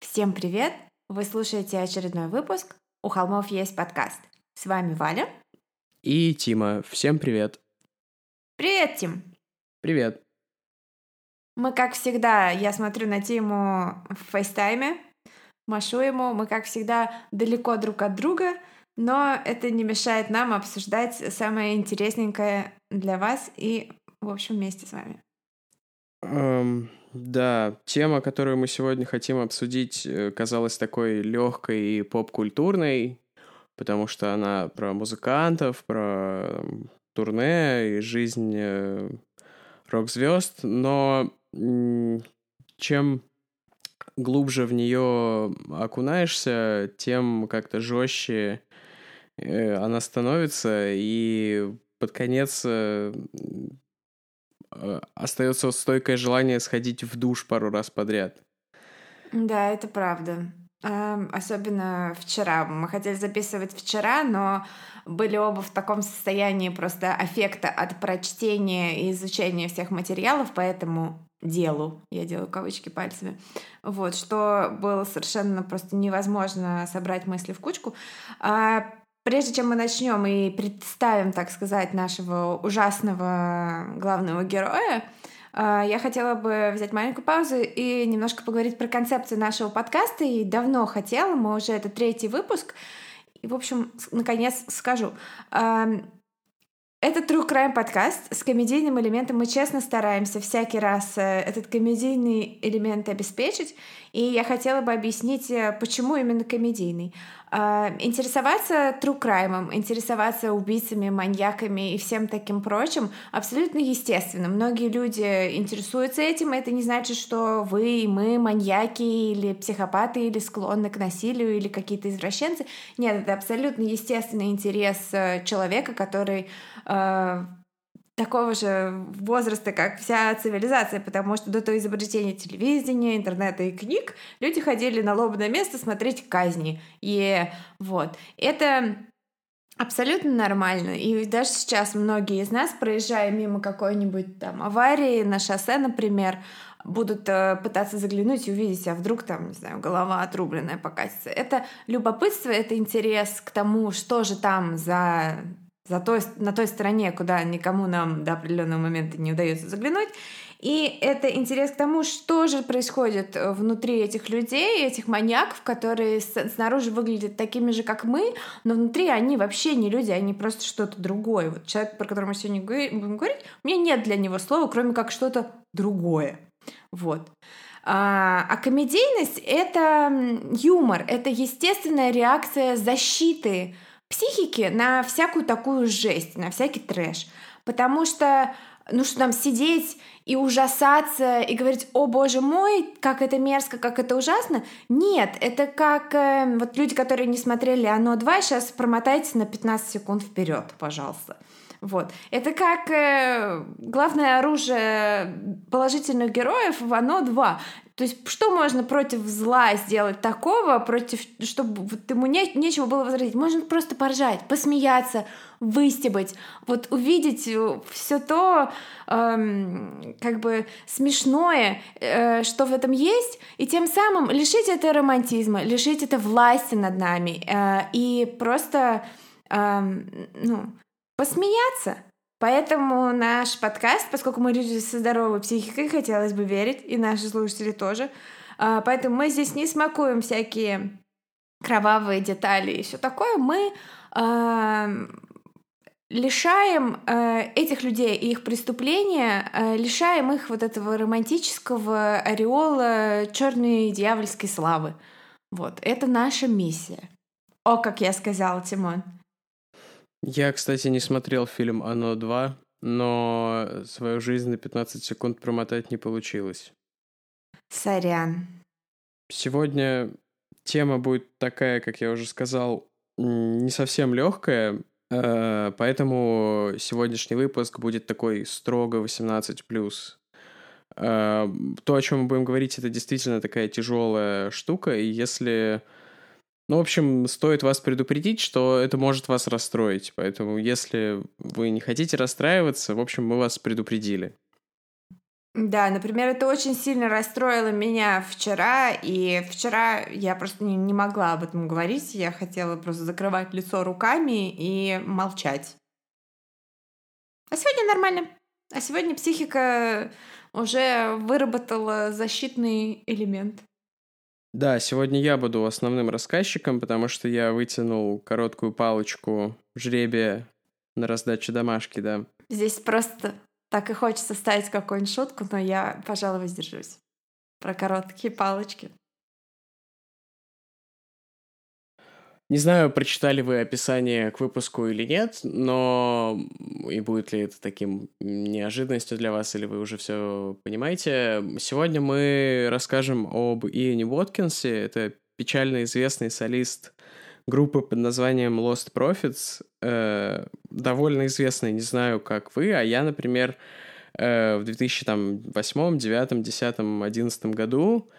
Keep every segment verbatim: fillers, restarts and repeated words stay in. Всем привет! Вы слушаете очередной выпуск «У холмов есть подкаст». С вами Валя и Тима. Всем привет! Привет, Тим! Привет! Мы, как всегда, я смотрю на Тиму в фейстайме, машу ему, мы, как всегда, далеко друг от друга, но это не мешает нам обсуждать самое интересненькое для вас и, в общем, вместе с вами. Um... Да, тема, которую мы сегодня хотим обсудить, казалась такой легкой и поп-культурной, потому что она про музыкантов, про турне и жизнь рок-звезд, но чем глубже в нее окунаешься, тем как-то жестче она становится, и под конец остается стойкое желание сходить в душ пару раз подряд. Да, это правда. Особенно вчера. Мы хотели записывать вчера, но были оба в таком состоянии просто аффекта от прочтения и изучения всех материалов по этому делу. Я делаю кавычки пальцами. Вот, что было совершенно просто невозможно собрать мысли в кучку. Прежде чем мы начнем и представим, так сказать, нашего ужасного главного героя, я хотела бы взять маленькую паузу и немножко поговорить про концепцию нашего подкаста. И давно хотела, мы уже это третий выпуск. И, в общем, наконец скажу. Это True Crime подкаст с комедийным элементом. Мы честно стараемся всякий раз этот комедийный элемент обеспечить. И я хотела бы объяснить, почему именно комедийный. Интересоваться True Crime, интересоваться убийцами, маньяками и всем таким прочим абсолютно естественно. Многие люди интересуются этим, и это не значит, что вы и мы маньяки или психопаты, или склонны к насилию, или какие-то извращенцы. Нет, это абсолютно естественный интерес человека, который э, такого же возраста, как вся цивилизация, потому что до того изобретения телевидения, интернета и книг люди ходили на лобное место смотреть казни. И вот. Это абсолютно нормально. И даже сейчас многие из нас, проезжая мимо какой-нибудь там аварии на шоссе, например, будут э, пытаться заглянуть и увидеть, а вдруг там, не знаю, голова отрубленная покатится. Это любопытство, это интерес к тому, что же там за... За той, на той стороне, куда никому нам до определенного момента не удается заглянуть. И это интерес к тому, что же происходит внутри этих людей, этих маньяков, которые снаружи выглядят такими же, как мы, но внутри они вообще не люди, они просто что-то другое. Вот человек, про которого мы сегодня будем говорить, у меня нет для него слова, кроме как что-то другое. Вот. А комедийность — это юмор, это естественная реакция защиты психики на всякую такую жесть, на всякий трэш. Потому что, ну что там, сидеть и ужасаться, и говорить, о боже мой, как это мерзко, как это ужасно. Нет, это как э, вот люди, которые не смотрели «Оно-два», сейчас промотайте на пятнадцать секунд вперед, пожалуйста. Вот. Это как э, главное оружие положительных героев в «Оно-два». То есть что можно против зла сделать такого, против, чтобы вот ему не, нечего было возразить? Можно просто поржать, посмеяться, выстебать, вот увидеть все то эм, как бы смешное, э, что в этом есть, и тем самым лишить это романтизма, лишить это власти над нами э, и просто э, ну, посмеяться. Поэтому наш подкаст, поскольку мы люди со здоровой психикой, хотелось бы верить, и наши слушатели тоже, поэтому мы здесь не смакуем всякие кровавые детали и все такое, мы э, лишаем э, этих людей и их преступления, э, лишаем их вот этого романтического ореола черной дьявольской славы. Вот, это наша миссия. О, как я сказала, Тимон. Я, кстати, не смотрел фильм «Оно-два», но свою жизнь на пятнадцать секунд промотать не получилось. Сорян. Сегодня тема будет такая, как я уже сказал, не совсем легкая, поэтому сегодняшний выпуск будет такой строго восемнадцать плюс. То, о чем мы будем говорить, это действительно такая тяжелая штука, и если... Ну, в общем, стоит вас предупредить, что это может вас расстроить. Поэтому, если вы не хотите расстраиваться, в общем, мы вас предупредили. Да, например, это очень сильно расстроило меня вчера, и вчера я просто не, не могла об этом говорить, я хотела просто закрывать лицо руками и молчать. А сегодня нормально. А сегодня психика уже выработала защитный элемент. Да, сегодня я буду основным рассказчиком, потому что я вытянул короткую палочку жребия на раздачу домашки, да. Здесь просто... Так и хочется ставить какую-нибудь шутку, но я, пожалуй, воздержусь. Про короткие палочки. Не знаю, прочитали вы описание к выпуску или нет, но и будет ли это таким неожиданностью для вас, или вы уже все понимаете. Сегодня мы расскажем об Иане Уоткинсе. Это печально известный солист группы под названием Lostprophets, э, довольно известная, не знаю, как вы, а я, например, э, в две тысячи восьмом, девятом, десятом, одиннадцатом году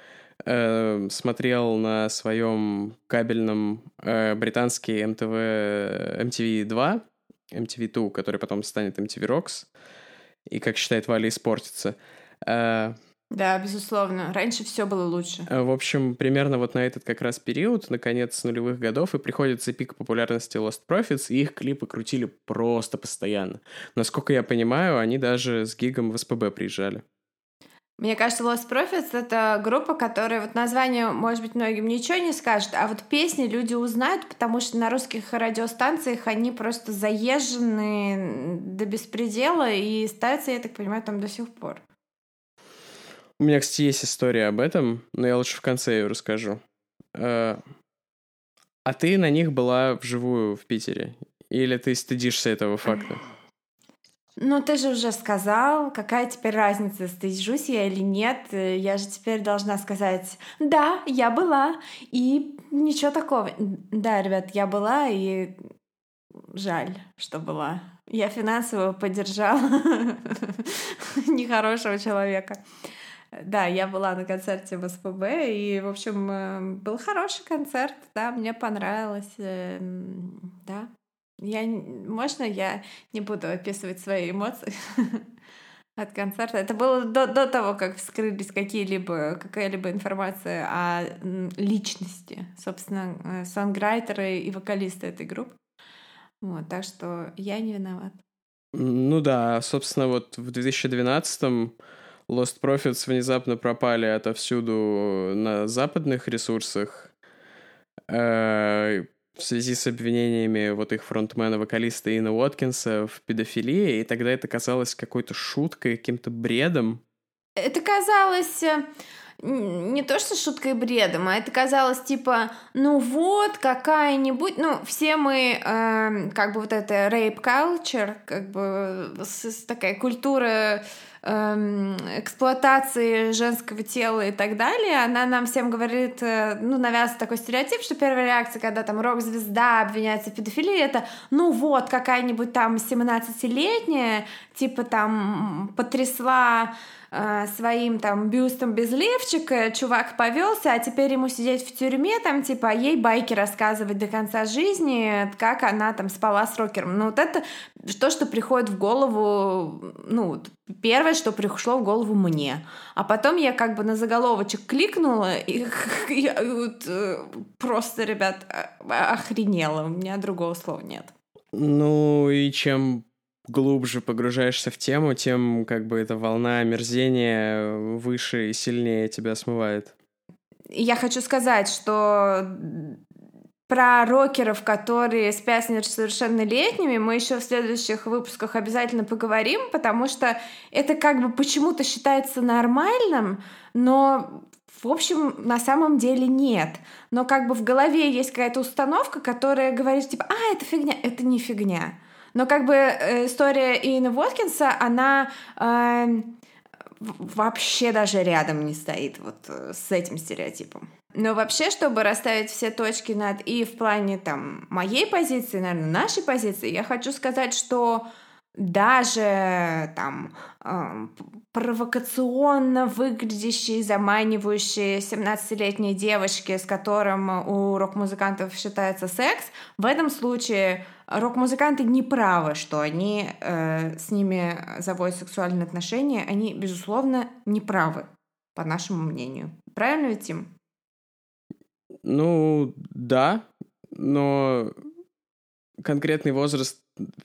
э, смотрел на своем кабельном э, британский эм ти ви, эм ти ви два, эм ти ви два, который потом станет эм ти ви Rocks, и, как считает Валя, испортится. Э, Да, безусловно. Раньше все было лучше. В общем, примерно вот на этот как раз период, на конец нулевых годов, и приходится пик популярности Lostprophets, и их клипы крутили просто постоянно. Насколько я понимаю, они даже с гигом в СПБ приезжали. Мне кажется, Lostprophets — это группа, которая... Вот название, может быть, многим ничего не скажет, а вот песни люди узнают, потому что на русских радиостанциях они просто заезжены до беспредела, и ставятся, я так понимаю, там до сих пор. У меня, кстати, есть история об этом, но я лучше в конце ее расскажу. А ты на них была вживую в Питере? Или ты стыдишься этого факта? Ну, ты же уже сказал, какая теперь разница, стыжусь я или нет. Я же теперь должна сказать, да, я была, и ничего такого. Да, ребят, я была, и жаль, что была. Я финансово поддержала нехорошего человека. Да, я была на концерте в СПБ, и, в общем, был хороший концерт, да, мне понравилось, да. Я, можно я не буду описывать свои эмоции от концерта? Это было до, до того, как вскрылись какие-либо, какая-либо информация о личности, собственно, сонграйтеры и вокалисты этой группы. Вот, так что я не виноват. Ну да, собственно, вот в две тысячи двенадцатом Lostprophets внезапно пропали отовсюду на западных ресурсах э, в связи с обвинениями вот их фронтмена-вокалиста Иана Уоткинса в педофилии, и тогда это казалось какой-то шуткой, каким-то бредом. Это казалось... Не то, что шуткой и бредом, а это казалось типа, ну вот, какая-нибудь... Ну, все мы, э, как бы вот это rape culture, как бы такая культура э, эксплуатации женского тела и так далее, она нам всем говорит, э, ну, навязывает такой стереотип, что первая реакция, когда там рок-звезда обвиняется в педофилии, это, ну вот, какая-нибудь там семнадцатилетняя, типа там потрясла... своим там бюстом без лифчика, чувак повелся, а теперь ему сидеть в тюрьме, там, типа, а ей байки рассказывать до конца жизни, как она там спала с рокером. Ну, вот это то, что приходит в голову, ну, первое, что пришло в голову мне. А потом я как бы на заголовочек кликнула, и я просто, ребят, охренела. У меня другого слова нет. Ну, и чем... глубже погружаешься в тему, тем как бы эта волна омерзения выше и сильнее тебя смывает. Я хочу сказать, что про рокеров, которые спят с несовершеннолетними, мы еще в следующих выпусках обязательно поговорим, потому что это как бы почему-то считается нормальным, но... В общем, на самом деле нет. Но как бы в голове есть какая-то установка, которая говорит, типа, а, это фигня. Это не фигня. Но как бы история Иана Уоткинса, она э, вообще даже рядом не стоит вот с этим стереотипом. Но вообще, чтобы расставить все точки над «и» в плане там моей позиции, наверное, нашей позиции, я хочу сказать, что... даже там э, провокационно выглядящие, заманивающие семнадцатилетние девочки, с которым у рок-музыкантов считается секс, в этом случае Рок-музыканты не правы, что они э, с ними заводят сексуальные отношения. Они, безусловно, не правы, по нашему мнению. Правильно ведь, Тим? Ну, да, но конкретный возраст,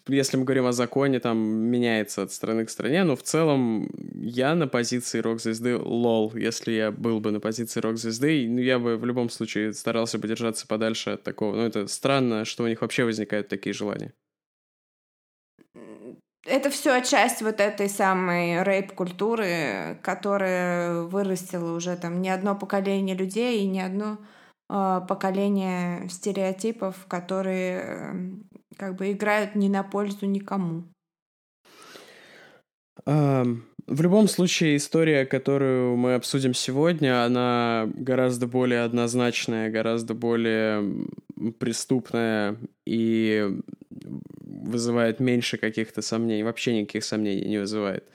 если мы говорим о законе, там меняется от страны к стране, но в целом я на позиции рок-звезды лол. Если я был бы на позиции рок-звезды, ну, я бы в любом случае старался бы держаться подальше от такого. Ну, это странно, что у них вообще возникают такие желания. Это все часть вот этой самой рейп-культуры, которая вырастила уже там не одно поколение людей и не одно э, поколение стереотипов, которые э, как бы играют не на пользу никому. Um... В любом случае, история, которую мы обсудим сегодня, она гораздо более однозначная, гораздо более преступная и вызывает меньше каких-то сомнений, вообще никаких сомнений не вызывает.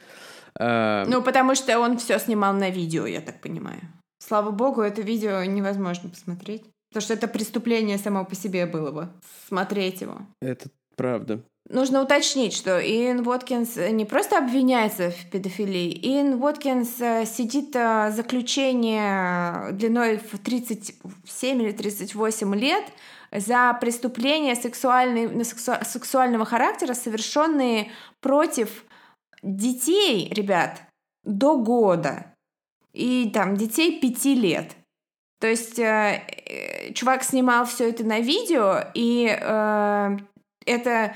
Ну, потому что он все снимал на видео, я так понимаю. Слава богу, это видео невозможно посмотреть, потому что это преступление само по себе было бы, смотреть его. Это правда. Нужно уточнить, что Иэн Уоткинс не просто обвиняется в педофилии. Иэн Уоткинс сидит в заключении длиной в тридцать семь или тридцать восемь лет за преступления сексуального характера, совершенные против детей, ребят, до года. И там детей пяти лет. То есть э, чувак снимал все это на видео, и э, это...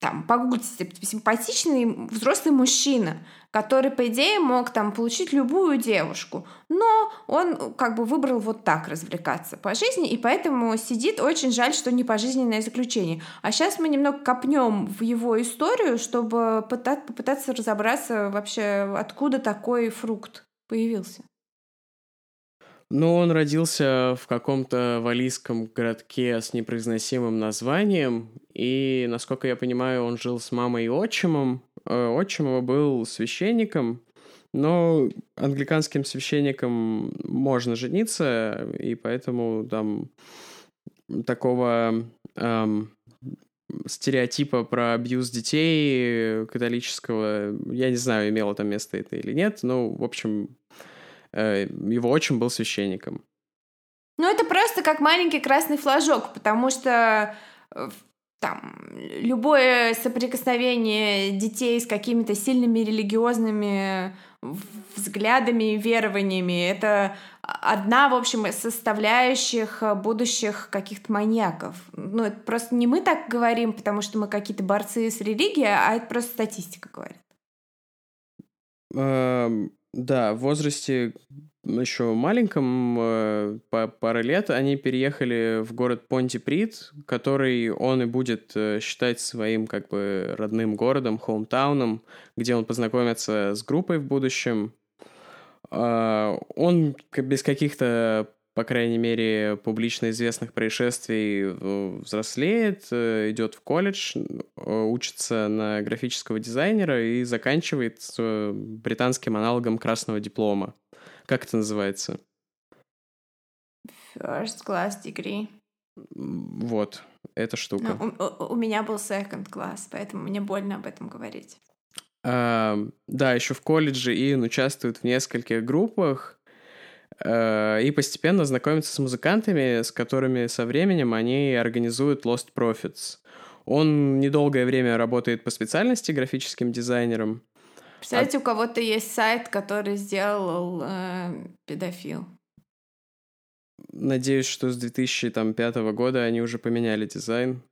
Там, погуглите, симпатичный взрослый мужчина, который, по идее, мог там получить любую девушку, но он как бы выбрал вот так развлекаться по жизни, и поэтому сидит. Очень жаль, что не пожизненное заключение. А сейчас мы немного копнем в его историю, чтобы попытаться разобраться вообще, откуда такой фрукт появился. Ну, он родился в каком-то валлийском городке с непроизносимым названием, и, насколько я понимаю, он жил с мамой и отчимом. Отчим его был священником, но англиканским священником можно жениться, и поэтому там такого эм, стереотипа про абьюз детей католического, я не знаю, имело там место это или нет, но, в общем... Его отчим был священником. Ну, это просто как маленький красный флажок, потому что там любое соприкосновение детей с какими-то сильными религиозными взглядами и верованиями — это одна, в общем, из составляющих будущих каких-то маньяков. Ну, это просто не мы так говорим, потому что мы какие-то борцы с религией, а это просто статистика говорит. Да, в возрасте еще маленьком, по паре лет, они переехали в город Понтиприд, который он и будет считать своим как бы родным городом, хоумтауном, где он познакомится с группой в будущем. Он без каких-то, по крайней мере, публично известных происшествий взрослеет, идет в колледж, учится на графического дизайнера и заканчивает с британским аналогом красного диплома. Как это называется? First class degree. Вот, эта штука. У, у, у меня был second class, поэтому мне больно об этом говорить. А, да, еще в колледже Иэн участвует в нескольких группах, и постепенно знакомится с музыкантами, с которыми со временем они организуют Lostprophets. Он недолгое время работает по специальности графическим дизайнером. Представляете, а... у кого-то есть сайт, который сделал э, педофил. Надеюсь, что с две тысячи пятого года они уже поменяли дизайн.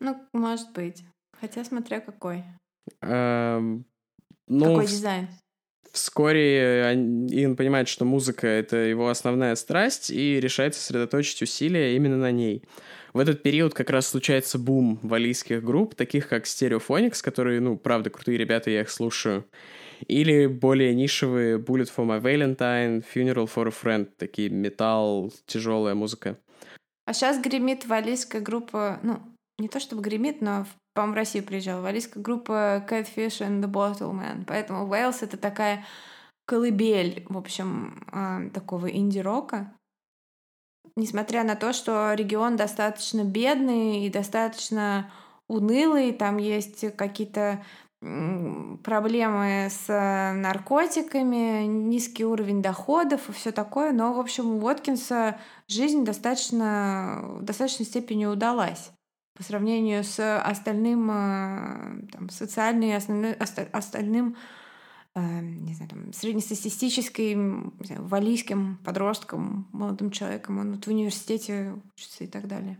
Ну, может быть. Хотя смотря какой. А... Ну, какой дизайн? Вскоре Иэн понимает, что музыка — это его основная страсть, и решает сосредоточить усилия именно на ней. В этот период как раз случается бум валлийских групп, таких как Stereophonics, которые, ну, правда, крутые ребята, я их слушаю, или более нишевые Bullet for my Valentine, Funeral for a Friend, такие металл, тяжелая музыка. А сейчас гремит валлийская группа, ну, не то чтобы гремит, но... По-моему, в Россию приезжала валлийская группа Catfish and the Bottlemen. Поэтому Уэльс — это такая колыбель, в общем, такого инди-рока. несмотря на то, что регион достаточно бедный и достаточно унылый, там есть какие-то проблемы с наркотиками, низкий уровень доходов и все такое, но, в общем, у Уоткинса жизнь достаточно, в достаточной степени удалась по сравнению с остальным там, социальным, основной, остальным э, не знаю, там, среднестатистическим, не знаю, валийским подростком, молодым человеком, он вот в университете учится и так далее.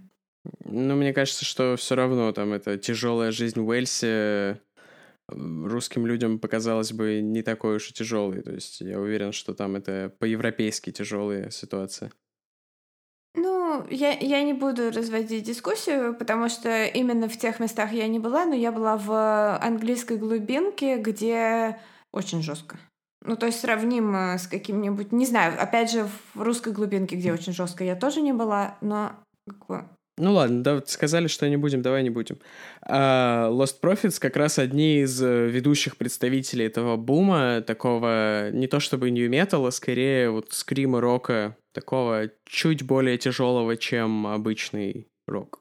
Ну, мне кажется, что все равно там эта тяжелая жизнь в Уэльсе русским людям показалось бы не такой уж и тяжелой. То есть я уверен, что там это по-европейски тяжелая ситуация. Ну, я, я не буду разводить дискуссию, потому что именно в тех местах я не была, но я была в английской глубинке, где очень жестко. Ну, то есть сравнимо с каким-нибудь... Не знаю, опять же, в русской глубинке, где очень жестко, я тоже не была, но... как бы... Ну ладно, да, сказали, что не будем, давай не будем. Uh, Lostprophets как раз одни из ведущих представителей этого бума, такого не то чтобы нью-металла, скорее вот скрима рока, такого чуть более тяжелого, чем обычный рок.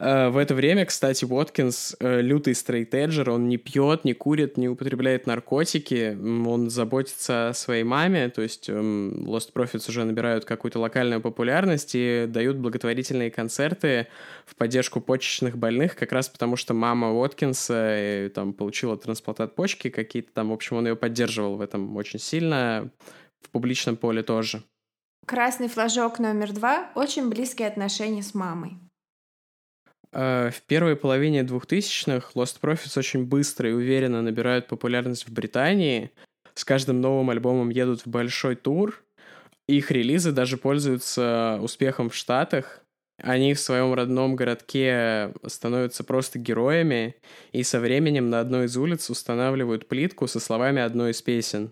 Uh, в это время, кстати, Уоткинс uh, лютый стрейт-эджер, он не пьет, не курит, не употребляет наркотики, он заботится о своей маме, то есть um, Lostprophets уже набирают какую-то локальную популярность и дают благотворительные концерты в поддержку почечных больных, как раз потому, что мама Уоткинса и, там, получила трансплантат почки какие-то там, в общем, он ее поддерживал в этом очень сильно, в публичном поле тоже. Красный флажок номер два — очень близкие отношения с мамой. В первой половине двухтысячных Lostprophets очень быстро и уверенно набирают популярность в Британии. С каждым новым альбомом едут в большой тур. Их релизы даже пользуются успехом в Штатах. Они в своем родном городке становятся просто героями и со временем на одной из улиц устанавливают плитку со словами одной из песен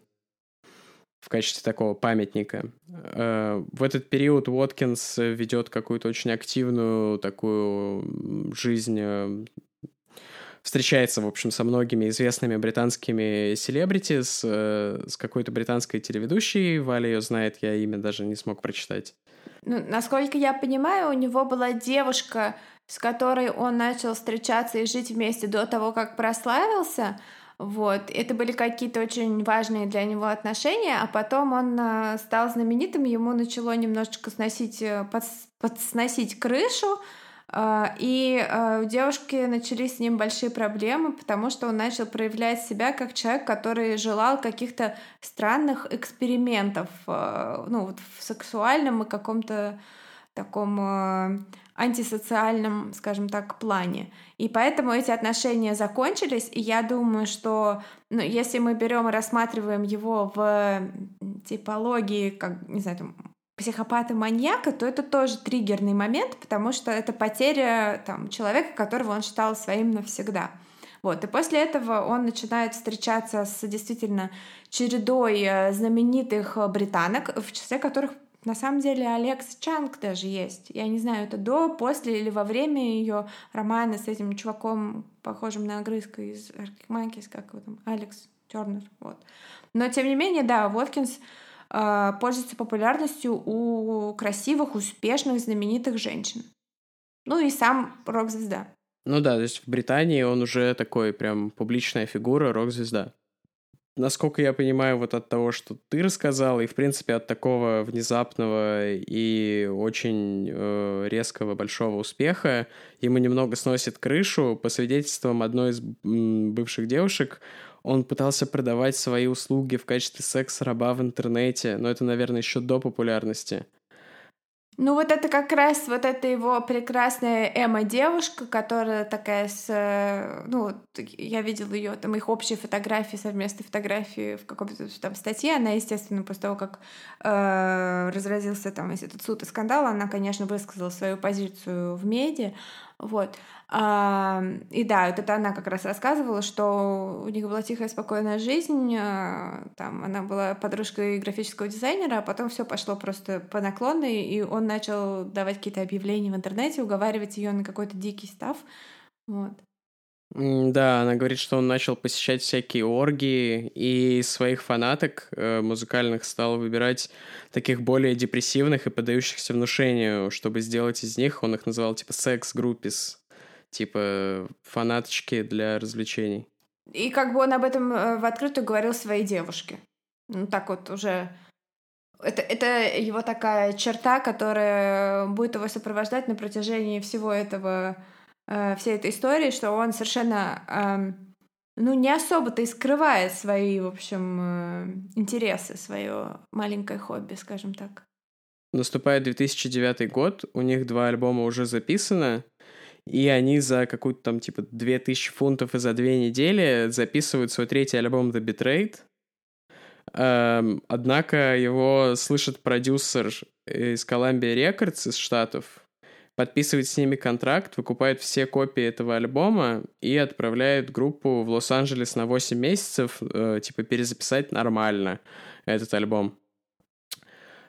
в качестве такого памятника. В этот период Уоткинс ведет какую-то очень активную такую жизнь, встречается, в общем, со многими известными британскими селебрити, с, с какой-то британской телеведущей, Валя ее знает, я имя даже не смог прочитать. Ну, насколько я понимаю, у него была девушка, с которой он начал встречаться и жить вместе до того, как прославился. Вот, это были какие-то очень важные для него отношения, а потом он стал знаменитым, ему начало немножечко сносить, подс, подсносить крышу, и у девушки начались с ним большие проблемы, потому что он начал проявлять себя как человек, который желал каких-то странных экспериментов, ну, вот в сексуальном и каком-то таком антисоциальном, скажем так, плане. И поэтому эти отношения закончились, и я думаю, что, ну, если мы берем и рассматриваем его в типологии, как, не знаю, там, психопата-маньяка, то это тоже триггерный момент, потому что это потеря там, человека, которого он считал своим навсегда. Вот. И после этого он начинает встречаться с действительно чередой знаменитых британок, в числе которых на самом деле Алекс Чанг даже есть. Я не знаю, это до, после или во время ее романа с этим чуваком, похожим на огрызка из Арктик Манкис, как его там, Алекс Тернер. Вот. Но, тем не менее, да, Уоткинс э, пользуется популярностью у красивых, успешных, знаменитых женщин. Ну и сам рок-звезда. Ну да, то есть в Британии он уже такой прям публичная фигура, рок-звезда. Насколько я понимаю, вот от того, что ты рассказала, и, в принципе, от такого внезапного и очень э, резкого большого успеха, ему немного сносит крышу. По свидетельствам одной из м, бывших девушек, он пытался продавать свои услуги в качестве секс-раба в интернете, но это, наверное, еще до популярности. Ну вот это как раз вот эта его прекрасная эмо-девушка, которая такая с... Ну, я видела ее там, их общие фотографии, совместные фотографии в каком-то там статье. Она, естественно, после того, как э, разразился там этот суд и скандал, она, конечно, высказала свою позицию в медиа. Вот. А, и да, вот это она как раз рассказывала, что у них была тихая, спокойная жизнь, там она была подружкой графического дизайнера, а потом все пошло просто по наклонной, и он начал давать какие-то объявления в интернете, уговаривать ее на какой-то дикий став. Вот. Да, она говорит, что он начал посещать всякие оргии, и из своих фанаток музыкальных стал выбирать таких более депрессивных и поддающихся внушению, чтобы сделать из них, он их называл типа секс-группис, типа фанаточки для развлечений. И как бы он об этом в открытую говорил своей девушке. Ну так вот уже... Это, это его такая черта, которая будет его сопровождать на протяжении всего этого... всей этой истории, что он совершенно эм, ну, не особо-то и скрывает свои, в общем, э, интересы, свое маленькое хобби, скажем так. Наступает две тысячи девятый год, у них два альбома уже записано, и они за какую-то там, типа, две тысячи фунтов и за две недели записывают свой третий альбом The Betrayed. Эм, однако его слышит продюсер из Columbia Records, из Штатов, подписывает с ними контракт, выкупает все копии этого альбома и отправляет группу в Лос-Анджелес на восемь месяцев, э, типа перезаписать нормально этот альбом.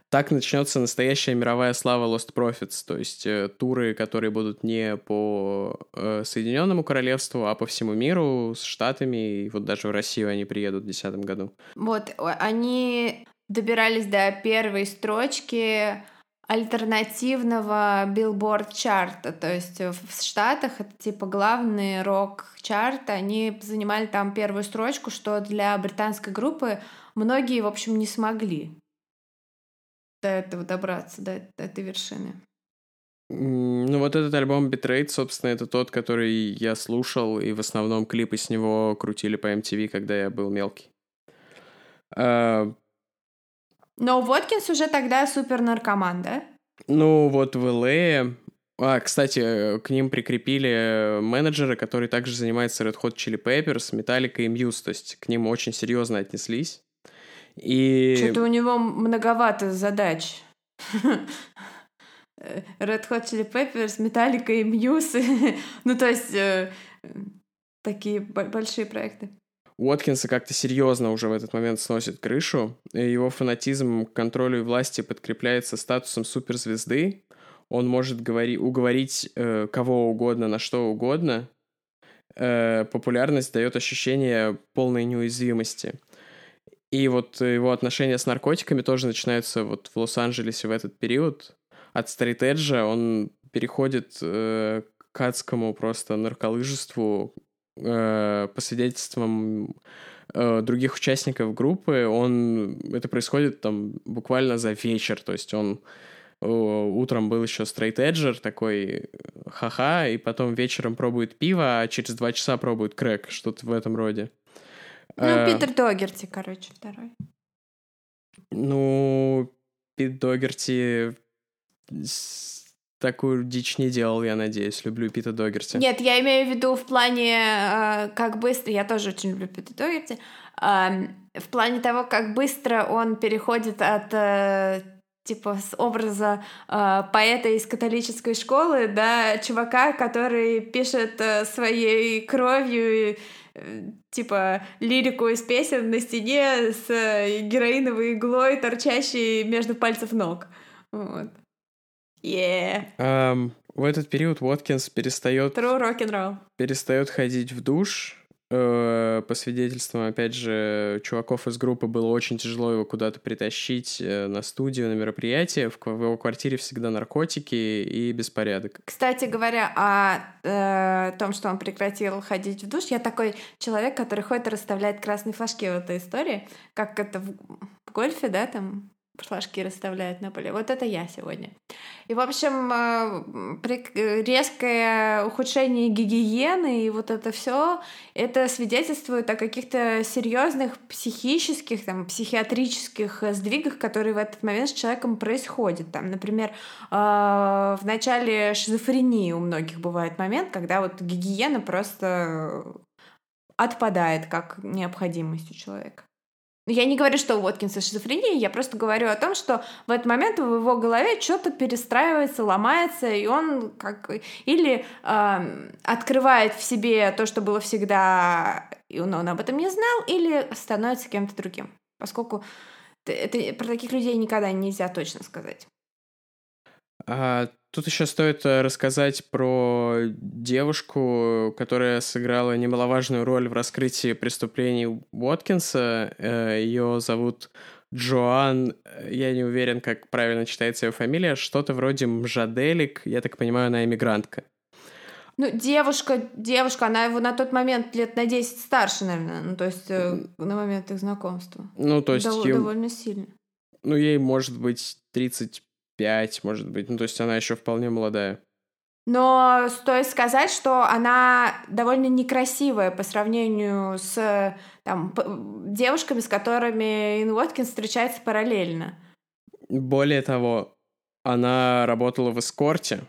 Так начнется настоящая мировая слава Lostprophets, то есть э, туры, которые будут не по э, Соединенному Королевству, а по всему миру, с Штатами, и вот даже в Россию они приедут в две тысячи десятом году. Вот, они добирались до первой строчки... альтернативного билборд-чарта, то есть в Штатах это типа главный рок-чарт, они занимали там первую строчку, что для британской группы многие, в общем, не смогли до этого добраться, до, до этой вершины. Ну вот этот альбом Betrayed, собственно, это тот, который я слушал, и в основном клипы с него крутили по эм ти ви, когда я был мелкий. А... Но Уоткинс уже тогда супер-наркоман, да? Ну, вот в эл эй... А, кстати, к ним прикрепили менеджера, который также занимается Red Hot Chili Peppers, Metallica и Muse, то есть к ним очень серьезно отнеслись. И... Что-то у него многовато задач. Red Hot Chili Peppers, Metallica и Muse. Ну, то есть такие большие проекты. Уоткинса как-то серьезно уже в этот момент сносит крышу, его фанатизм к контролю и власти подкрепляется статусом суперзвезды, он может говори- уговорить э, кого угодно на что угодно, э, популярность дает ощущение полной неуязвимости. И вот его отношения с наркотиками тоже начинаются вот в Лос-Анджелесе в этот период. От стрит-эджа он переходит э, к адскому просто нарколыжеству. По свидетельствам э, других участников группы, он это происходит там буквально за вечер, то есть он э, утром был еще стрейт-эджер такой ха-ха, и потом вечером пробует пиво, а через два часа пробует крэк, что-то в этом роде. Ну, э, Питер Догерти, короче, второй. Ну, Пит Догерти... Такую дичь не делал, я надеюсь. Люблю Пита Догерти. Нет, я имею в виду в плане, э, как быстро... Я тоже очень люблю Пита Догерти. Э, в плане того, как быстро он переходит от, э, типа, с образа э, поэта из католической школы до чувака, который пишет э, своей кровью, э, типа, лирику из песен на стене с э, героиновой иглой, торчащей между пальцев ног. Вот. Yeah. Um, в этот период Уоткинс перестает перестает ходить в душ. Э, по свидетельствам, опять же, чуваков из группы было очень тяжело его куда-то притащить э, на студию, на мероприятие. В, в его квартире всегда наркотики и беспорядок. Кстати говоря, о э, том, что он прекратил ходить в душ, я такой человек, который ходит и расставляет красные флажки в этой истории, как это в, в гольфе, да, там... флажки расставляют на поле. Вот это я сегодня. И, в общем, резкое ухудшение гигиены и вот это все, это свидетельствует о каких-то серьезных психических, там, психиатрических сдвигах, которые в этот момент с человеком происходят. Там, например, в начале шизофрении у многих бывает момент, когда вот гигиена просто отпадает как необходимость у человека. Я не говорю, что у Уоткинса шизофрения, я просто говорю о том, что в этот момент в его голове что-то перестраивается, ломается, и он как или э, открывает в себе то, что было всегда, и он, он об этом не знал, или становится кем-то другим, поскольку это, это, про таких людей никогда нельзя точно сказать. А, Тут еще стоит рассказать про девушку, которая сыграла немаловажную роль в раскрытии преступлений Уоткинса. Ее зовут Джоан, я не уверен, как правильно читается ее фамилия, что-то вроде Мжаделик, я так понимаю, она иммигрантка. Ну, девушка, девушка, она его на тот момент лет на десять старше, наверное, ну, то есть на момент их знакомства. Ну, то есть... Дов- ей... Довольно сильно. Ну, ей, может быть, тридцать пять, может быть, ну, то есть она еще вполне молодая. Но стоит сказать, что она довольно некрасивая по сравнению с там, девушками, с которыми Иэн Уоткинс встречается параллельно. Более того, она работала в эскорте.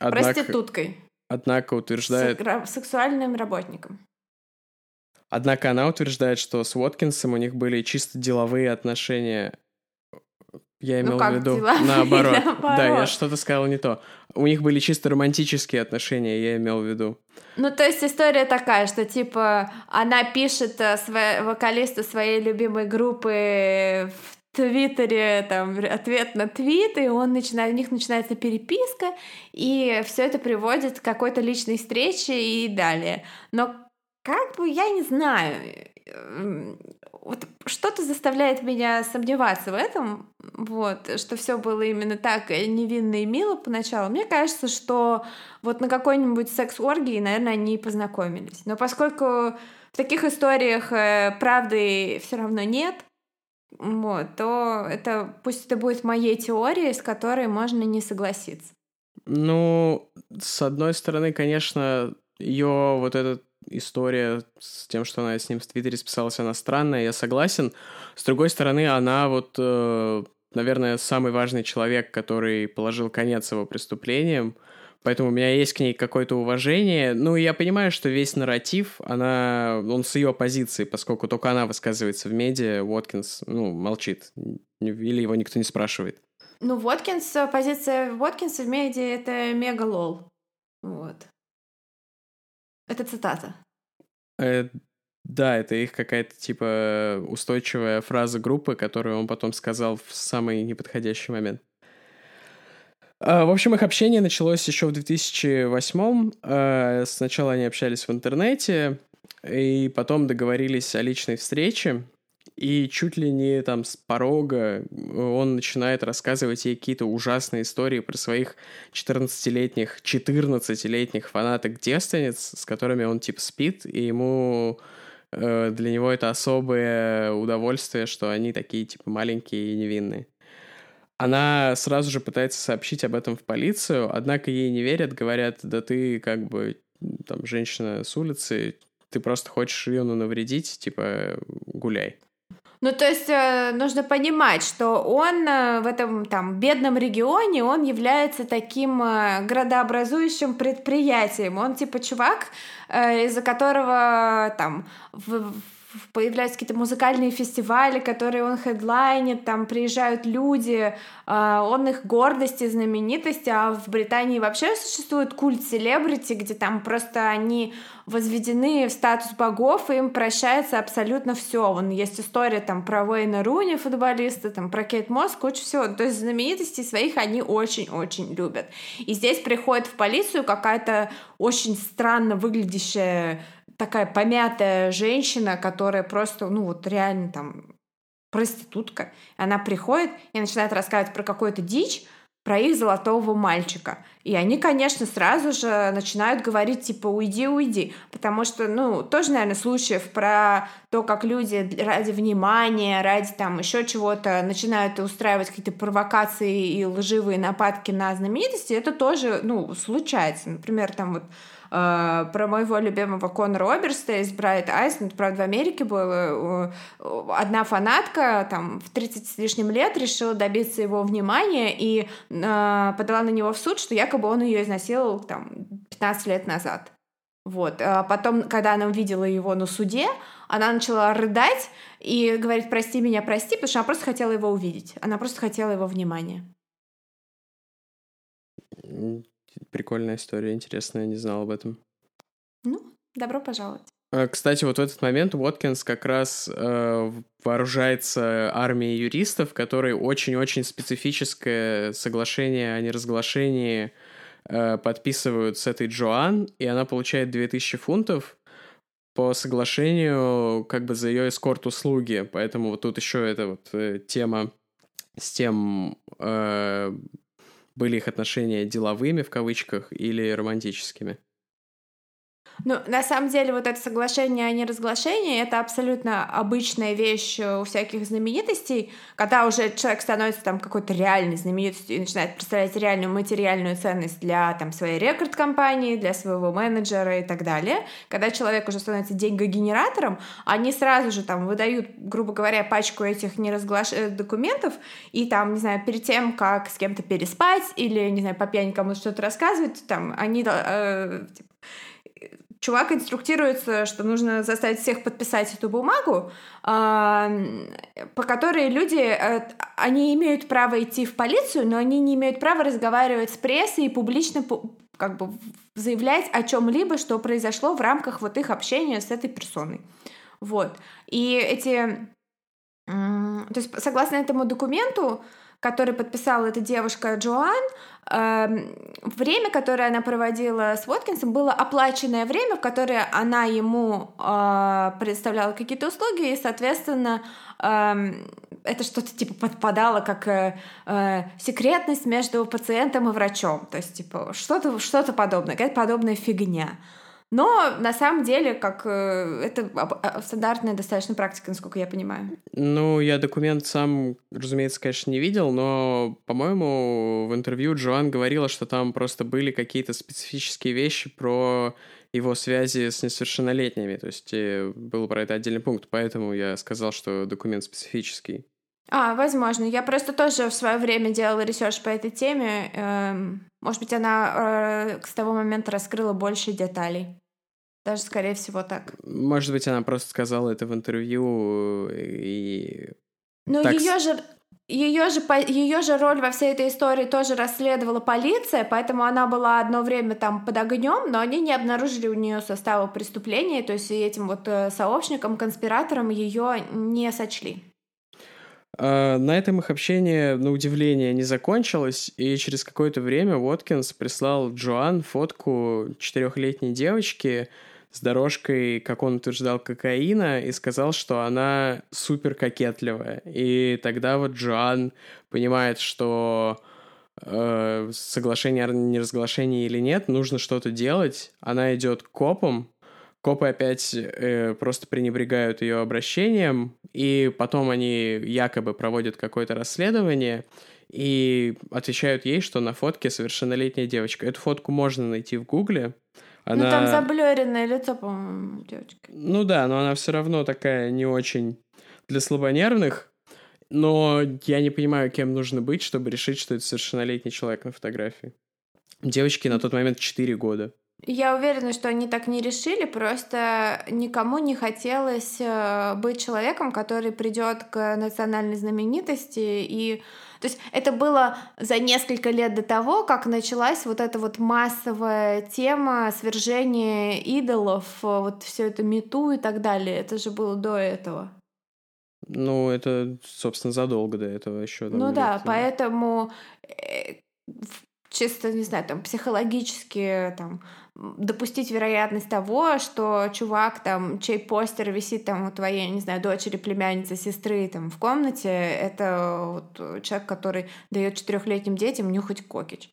Однако, проституткой. Однако утверждает... С, сексуальным работником. Однако она утверждает, что с Уоткинсом у них были чисто деловые отношения... Я имел ну, в виду наоборот. наоборот. Да, я что-то сказала не то. У них были чисто романтические отношения, я имел в виду. Ну, то есть история такая, что, типа, она пишет сво... вокалисту своей любимой группы в Твиттере, там, ответ на твит, и он начинает... у них начинается переписка, и все это приводит к какой-то личной встрече и далее. Но как бы, я не знаю... Вот что-то заставляет меня сомневаться в этом, вот, что все было именно так невинно и мило поначалу. Мне кажется, что вот на какой-нибудь секс-оргии, наверное, они и познакомились. Но поскольку в таких историях правды все равно нет, вот, то это, пусть это будет моей теорией, с которой можно не согласиться. Ну, с одной стороны, конечно, ее вот этот история с тем, что она с ним в Твиттере списалась, она странная, я согласен. С другой стороны, она вот, э, наверное, самый важный человек, который положил конец его преступлениям, поэтому у меня есть к ней какое-то уважение. Ну, я понимаю, что весь нарратив, она, он с ее позиции, поскольку только она высказывается в медиа, Уоткинс, ну, молчит, или его никто не спрашивает. Ну, Уоткинс, позиция Уоткинса в медиа — это мега лол, вот. Это цитата. Э, да, это их какая-то типа устойчивая фраза группы, которую он потом сказал в самый неподходящий момент. Э, в общем, их общение началось еще в две тысячи восьмом. Э, сначала они общались в интернете, и потом договорились о личной встрече. И чуть ли не там с порога он начинает рассказывать ей какие-то ужасные истории про своих четырнадцатилетних фанаток-девственниц, с которыми он типа спит, и ему э, для него это особое удовольствие, что они такие типа маленькие и невинные. Она сразу же пытается сообщить об этом в полицию, однако ей не верят, говорят, да ты как бы там женщина с улицы, ты просто хочешь Иону навредить, типа гуляй. Ну, то есть нужно понимать, что он в этом там бедном регионе, он является таким градообразующим предприятием. Он типа чувак, из-за которого там появляются какие-то музыкальные фестивали, которые он хедлайнит, там приезжают люди, он их гордость и знаменитость, а в Британии вообще существует культ селебрити, где там просто они возведены в статус богов, и им прощается абсолютно все. Вон есть история там про Уэйна Руни, футболиста, там про Кейт Мосс, куча всего. То есть знаменитостей своих они очень-очень любят. И здесь приходит в полицию какая-то очень странно выглядящая такая помятая женщина, которая просто, ну вот реально там проститутка. Она приходит и начинает рассказывать про какую-то дичь, про их золотого мальчика. И они, конечно, сразу же начинают говорить, типа, уйди, уйди. Потому что, ну, тоже, наверное, случаев про то, как люди ради внимания, ради там еще чего-то начинают устраивать какие-то провокации и лживые нападки на знаменитости, это тоже, ну, случается. Например, там вот Uh, про моего любимого Конора Оберста из Bright Eyes, ну, правда, в Америке было, uh, одна фанатка там в тридцать с лишним лет решила добиться его внимания и uh, подала на него в суд, что якобы он ее изнасиловал там пятнадцать лет назад. Вот. А потом, когда она увидела его на суде, она начала рыдать и говорить «прости меня, прости», потому что она просто хотела его увидеть, она просто хотела его внимания. Прикольная история, интересная, не знал об этом. Ну, добро пожаловать. Кстати, вот в этот момент Уоткинс как раз э, вооружается армией юристов, которые очень-очень специфическое соглашение о неразглашении э, подписывают с этой Джоан, и она получает две тысячи фунтов по соглашению как бы за ее эскорт-услуги. Поэтому вот тут еще эта вот э, тема с тем, э, были их отношения деловыми, в кавычках, или романтическими. Ну, на самом деле, вот это соглашение о неразглашении — это абсолютно обычная вещь у всяких знаменитостей, когда уже человек становится там какой-то реальной знаменитостью и начинает представлять реальную материальную ценность для там своей рекорд-компании, для своего менеджера и так далее. Когда человек уже становится деньгогенератором, они сразу же там выдают, грубо говоря, пачку этих неразглаш... документов, и там, не знаю, перед тем, как с кем-то переспать или, не знаю, по пьяни кому-то что-то рассказывать, там, они... Э, типа, чувак инструктируется, что нужно заставить всех подписать эту бумагу, по которой люди, они имеют право идти в полицию, но они не имеют права разговаривать с прессой и публично как бы заявлять о чем-либо, что произошло в рамках вот их общения с этой персоной. Вот. И эти... То есть, согласно этому документу, который подписала эта девушка Джоан, время, которое она проводила с Уоткинсом, было оплаченное время, в которое она ему предоставляла какие-то услуги, и, соответственно, это что-то типа подпадало как секретность между пациентом и врачом, то есть типа что-то, что-то подобное, какая-то подобная фигня. Но на самом деле, как это стандартная достаточно практика, насколько я понимаю. Ну, я документ сам, разумеется, конечно, не видел, но, по-моему, в интервью Джоан говорила, что там просто были какие-то специфические вещи про его связи с несовершеннолетними. То есть был про это отдельный пункт, поэтому я сказал, что документ специфический. А, возможно. Я просто тоже в свое время делала ресерч по этой теме. Может быть, она с того момента раскрыла больше деталей. Даже, скорее всего, так. Может быть, она просто сказала это в интервью и... Ну, так... ее же... Ее же, ее же роль во всей этой истории тоже расследовала полиция, поэтому она была одно время там под огнем, но они не обнаружили у нее состава преступления, то есть этим вот сообщником, конспиратором ее не сочли. На этом их общение, на удивление, не закончилось, и через какое-то время Уоткинс прислал Джоан фотку четырехлетней девочки с дорожкой, как он утверждал, кокаина, и сказал, что она супер кокетливая. И тогда вот Джоан понимает, что э, соглашение о неразглашении или нет, нужно что-то делать. Она идет к копам. Копы опять э, просто пренебрегают ее обращением, и потом они якобы проводят какое-то расследование и отвечают ей, что на фотке совершеннолетняя девочка. Эту фотку можно найти в Гугле. Она... Ну, там заблёренное лицо, по-моему, девочки. Ну да, но она все равно такая не очень для слабонервных, но я не понимаю, кем нужно быть, чтобы решить, что это совершеннолетний человек на фотографии. Девочке на тот момент четыре года. Я уверена, что они так не решили, просто никому не хотелось быть человеком, который придет к национальной знаменитости. И... То есть это было за несколько лет до того, как началась вот эта вот массовая тема свержения идолов, вот все это мету и так далее. Это же было до этого. Ну, это, собственно, задолго до этого еще. Ну да, лет... поэтому... Чисто, не знаю, там, психологически там, допустить вероятность того, что чувак, там, чей постер висит там, у твоей, не знаю, дочери, племянницы, сестры там, в комнате, это вот человек, который дает четырехлетним детям нюхать кокич.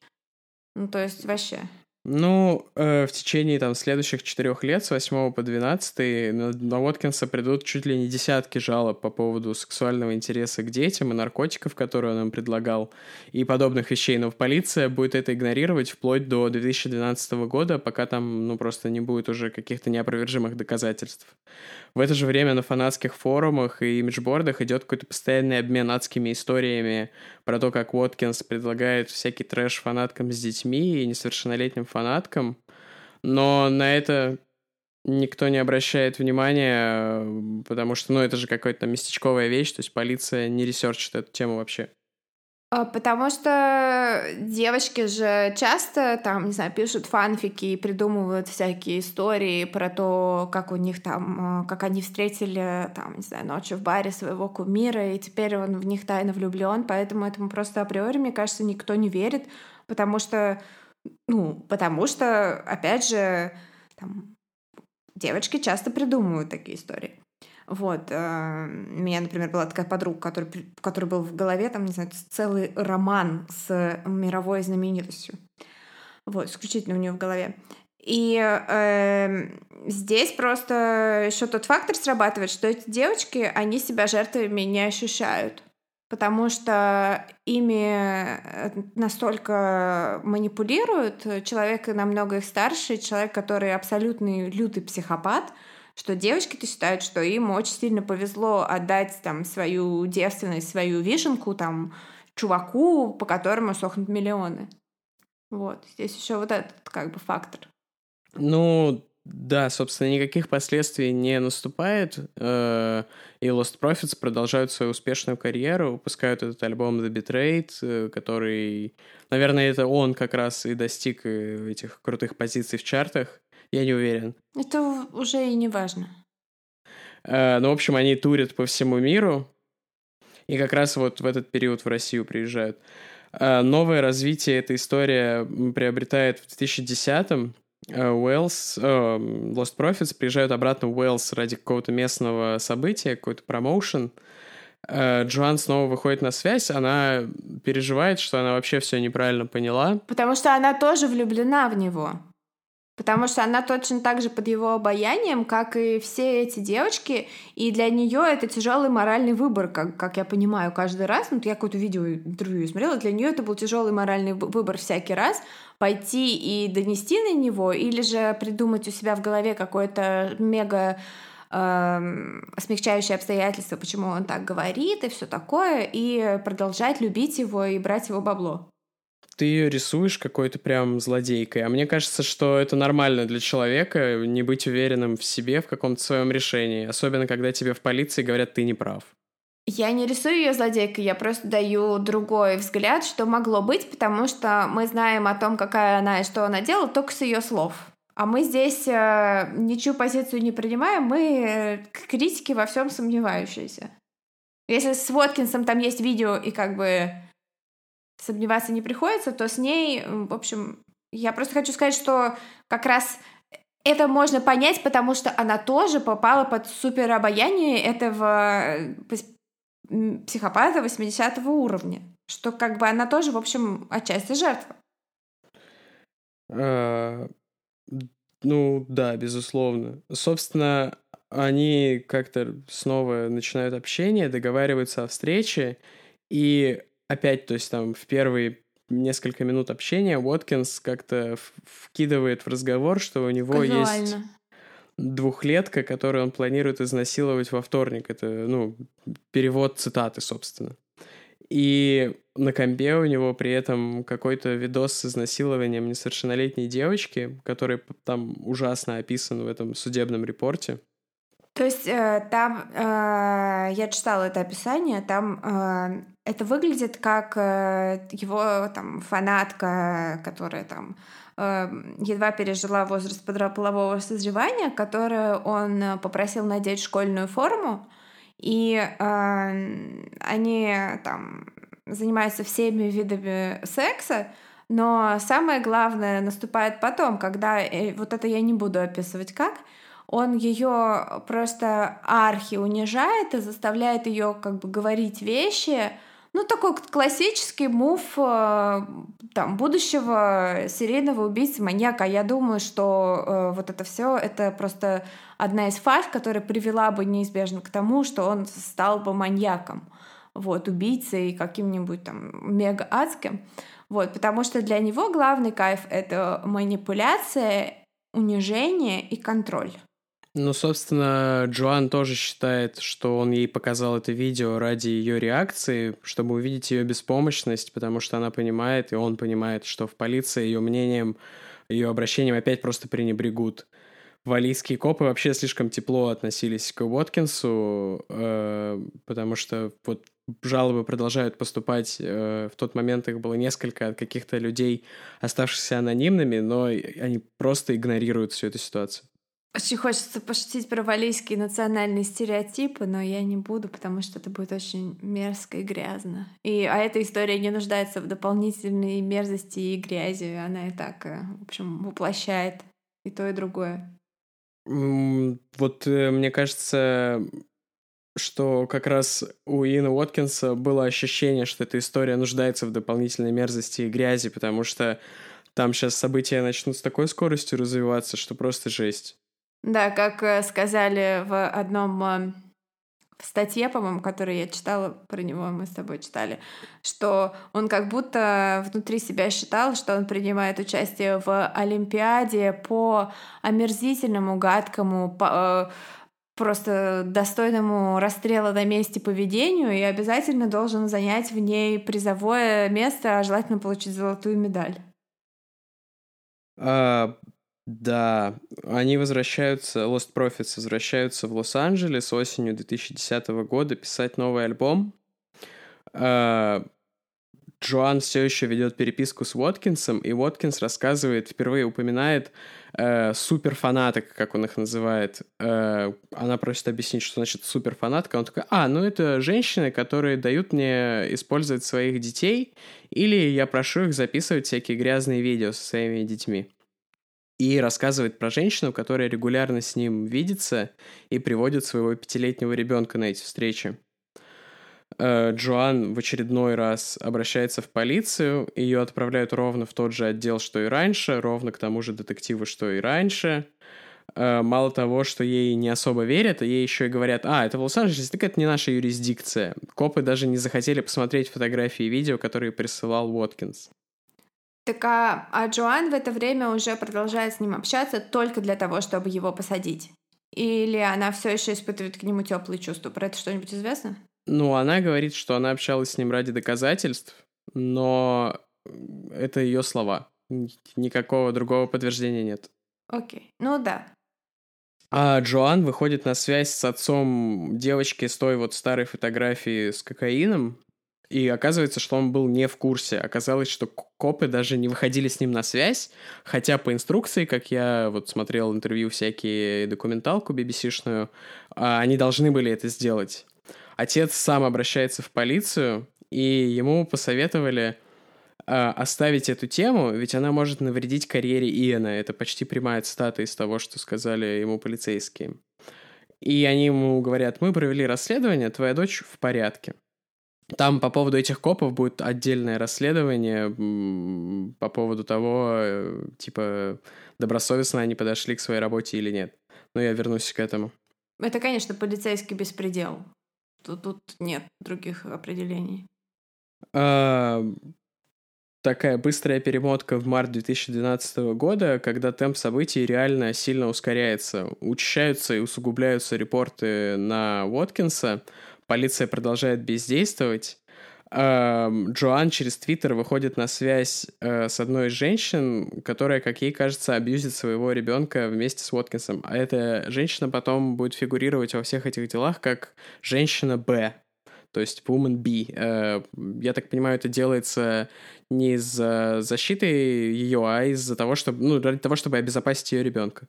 Ну, то есть вообще... Ну, э, в течение там, следующих четырех лет, с восьмого по двенадцатый, на, на Уоткинса придут чуть ли не десятки жалоб по поводу сексуального интереса к детям и наркотиков, которые он им предлагал, и подобных вещей. Но полиция будет это игнорировать вплоть до две тысячи двенадцатого года, пока там ну, просто не будет уже каких-то неопровержимых доказательств. В это же время на фанатских форумах и имиджбордах идет какой-то постоянный обмен адскими историями про то, как Уоткинс предлагает всякий трэш фанаткам с детьми и несовершеннолетним фанаткам, но на это никто не обращает внимания, потому что, ну, это же какая-то местечковая вещь, то есть полиция не ресерчит эту тему вообще. Потому что девочки же часто там, не знаю, пишут фанфики и придумывают всякие истории про то, как у них там, как они встретили там, не знаю, ночью в баре своего кумира, и теперь он в них тайно влюблен, поэтому этому просто априори, мне кажется, никто не верит, потому что Ну, потому что, опять же, там, девочки часто придумывают такие истории. Вот. У меня, например, была такая подруга, у которой был в голове, там, не знаю, целый роман с мировой знаменитостью. Вот, исключительно у нее в голове. И э, здесь просто еще тот фактор срабатывает, что эти девочки, они себя жертвами не ощущают, потому что ими настолько манипулируют, человек намного их старше, человек, который абсолютный лютый психопат, что девочки-то считают, что им очень сильно повезло отдать там свою девственность, свою вишенку там чуваку, по которому сохнут миллионы. Вот, здесь еще вот этот как бы фактор. Ну, да, собственно, никаких последствий не наступает, э- и Lost Prophets продолжают свою успешную карьеру, выпускают этот альбом The Betrayed, э- который, наверное, это он как раз и достиг этих крутых позиций в чартах, я не уверен. Это уже и не важно. Э- ну, в общем, они турят по всему миру, и как раз вот в этот период в Россию приезжают. Э- новое развитие эта история приобретает в две тысячи десятом. Уэллс, uh, Lost Prophets приезжают обратно в Уэллс ради какого-то местного события, какой-то промоушен. Uh, Джоан снова выходит на связь, она переживает, что она вообще все неправильно поняла. Потому что она тоже влюблена в него. Потому что она точно так же под его обаянием, как и все эти девочки, и для нее это тяжелый моральный выбор, как, как я понимаю, каждый раз. Вот я какое-то видео интервью смотрела, для нее это был тяжелый моральный выбор всякий раз, пойти и донести на него, или же придумать у себя в голове какое-то мега эм, смягчающее обстоятельство, почему он так говорит и все такое, и продолжать любить его и брать его бабло. Ты ее рисуешь какой-то прям злодейкой. А мне кажется, что это нормально для человека не быть уверенным в себе, в каком-то своем решении. Особенно, когда тебе в полиции говорят, ты не прав. Я не рисую ее злодейкой, я просто даю другой взгляд, что могло быть, потому что мы знаем о том, какая она и что она делала, только с ее слов. А мы здесь э, ничью позицию не принимаем, мы э, критики во всем сомневающиеся. Если с Уоткинсом там есть видео и как бы... сомневаться не приходится, то с ней, в общем, я просто хочу сказать, что как раз это можно понять, потому что она тоже попала под суперобаяние этого психопата восьмидесятого уровня, что как бы она тоже, в общем, отчасти жертва. А, ну да, безусловно. Собственно, они как-то снова начинают общение, договариваются о встрече, и опять, то есть там в первые несколько минут общения Уоткинс как-то вкидывает в разговор, что у него казуально есть двухлетка, которую он планирует изнасиловать во вторник. Это, ну, перевод цитаты, собственно. И на компе у него при этом какой-то видос с изнасилованием несовершеннолетней девочки, который там ужасно описан в этом судебном репорте. То есть э, там, э, я читала это описание, там э, это выглядит как э, его там фанатка, которая там э, едва пережила возраст полового созревания, которую он попросил надеть школьную форму, и э, они там занимаются всеми видами секса, но самое главное наступает потом, когда, э, вот это я не буду описывать как, он ее просто архи унижает и заставляет ее как бы говорить вещи. Ну, такой классический мув там, будущего серийного убийцы-маньяка. Я думаю, что э, вот это все это просто одна из фаз, которая привела бы неизбежно к тому, что он стал бы маньяком, вот, убийцей каким-нибудь там мега-адским. Вот, потому что для него главный кайф — это манипуляция, унижение и контроль. Ну, собственно, Джоан тоже считает, что он ей показал это видео ради ее реакции, чтобы увидеть ее беспомощность, потому что она понимает, и он понимает, что в полиции ее мнением, ее обращением опять просто пренебрегут. Валийские копы вообще слишком тепло относились к Уоткинсу, э, потому что вот жалобы продолжают поступать. Э, в тот момент их было несколько от каких-то людей, оставшихся анонимными, но они просто игнорируют всю эту ситуацию. Очень хочется пошутить про валлийские национальные стереотипы, но я не буду, потому что это будет очень мерзко и грязно. И, а эта история не нуждается в дополнительной мерзости и грязи. Она и так, в общем, воплощает и то, и другое. Вот мне кажется, что как раз у Иэна Уоткинса было ощущение, что эта история нуждается в дополнительной мерзости и грязи, потому что там сейчас события начнут с такой скоростью развиваться, что просто жесть. Да, как сказали в одном в статье, по-моему, которую я читала, про него мы с тобой читали, что он как будто внутри себя считал, что он принимает участие в Олимпиаде по омерзительному, гадкому, по, просто достойному расстрела на месте поведению и обязательно должен занять в ней призовое место, а желательно получить золотую медаль. А... Да, они возвращаются, Lostprophets возвращаются в Лос-Анджелес осенью две тысячи десятого года писать новый альбом. Джоан все еще ведет переписку с Уоткинсом, и Уоткинс рассказывает, впервые упоминает э, суперфанаток, как он их называет. Э, она просит объяснить, что значит суперфанатка. Он такой, а, ну это женщины, которые дают мне использовать своих детей, или я прошу их записывать всякие грязные видео со своими детьми. И рассказывает про женщину, которая регулярно с ним видится и приводит своего пятилетнего ребенка на эти встречи. Джоан в очередной раз обращается в полицию, ее отправляют ровно в тот же отдел, что и раньше, ровно к тому же детективу, что и раньше. Мало того, что ей не особо верят, а ей еще и говорят, а, это в Лос-Анджелесе, так это не наша юрисдикция. Копы даже не захотели посмотреть фотографии и видео, которые присылал Уоткинс. Так а, а Джоан в это время уже продолжает с ним общаться только для того, чтобы его посадить? Или она все еще испытывает к нему теплые чувства? Про это что-нибудь известно? Ну, она говорит, что она общалась с ним ради доказательств, но это ее слова. Никакого другого подтверждения нет. Окей, ну да. А Джоан выходит на связь с отцом девочки с той вот старой фотографии с кокаином. И оказывается, что он был не в курсе. Оказалось, что копы даже не выходили с ним на связь, хотя по инструкции, как я вот смотрел интервью всякие, документалку би-би-си-шную, они должны были это сделать. Отец сам обращается в полицию, и ему посоветовали оставить эту тему, ведь она может навредить карьере Иэна. Это почти прямая цитата из того, что сказали ему полицейские. И они ему говорят, мы провели расследование, твоя дочь в порядке. Там по поводу этих копов будет отдельное расследование по поводу того, типа, добросовестно они подошли к своей работе или нет. Но я вернусь к этому. Это, конечно, полицейский беспредел. Тут, тут нет других определений. А, такая быстрая перемотка в март две тысячи двенадцатого года, когда темп событий реально сильно ускоряется. Учащаются и усугубляются репорты на Уоткинса, полиция продолжает бездействовать. Джоан через Твиттер выходит на связь с одной из женщин, которая, как ей кажется, абьюзит своего ребенка вместе с Уоткинсом. А эта женщина потом будет фигурировать во всех этих делах как женщина Б, то есть Woman B. Я так понимаю, это делается не из-за защиты ее, а из-за того, чтобы, ну, ради того, чтобы обезопасить ее ребенка.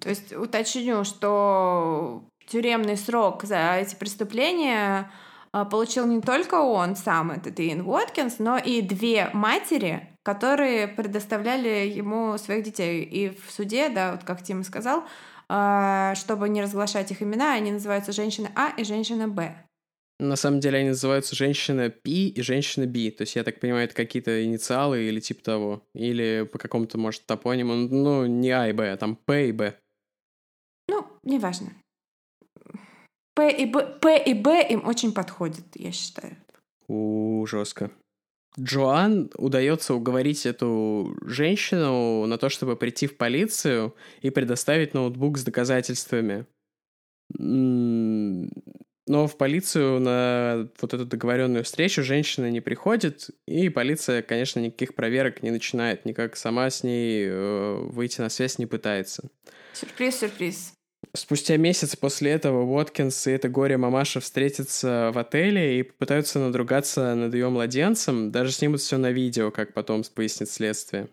То есть уточню, что тюремный срок за эти преступления получил не только он сам, этот Иэн Уоткинс, но и две матери, которые предоставляли ему своих детей. И в суде, да, вот как Тима сказал, чтобы не разглашать их имена, они называются женщина А и женщина Б. На самом деле они называются женщина П и женщина Б. То есть, я так понимаю, это какие-то инициалы или типа того. Или по какому-то, может, топониму. Ну, не А и Б, а там П и Б. Ну, неважно. П и, Б, П и Б им очень подходят, я считаю. У-у-у, жестко. Джоан удается уговорить эту женщину на то, чтобы прийти в полицию и предоставить ноутбук с доказательствами. Но в полицию на вот эту договоренную встречу женщина не приходит, и полиция, конечно, никаких проверок не начинает, никак сама с ней выйти на связь не пытается. Сюрприз, сюрприз. Спустя месяц после этого Уоткинс и эта горе-мамаша встретятся в отеле и попытаются надругаться над ее младенцем, даже снимут все на видео, как потом пояснит следствие.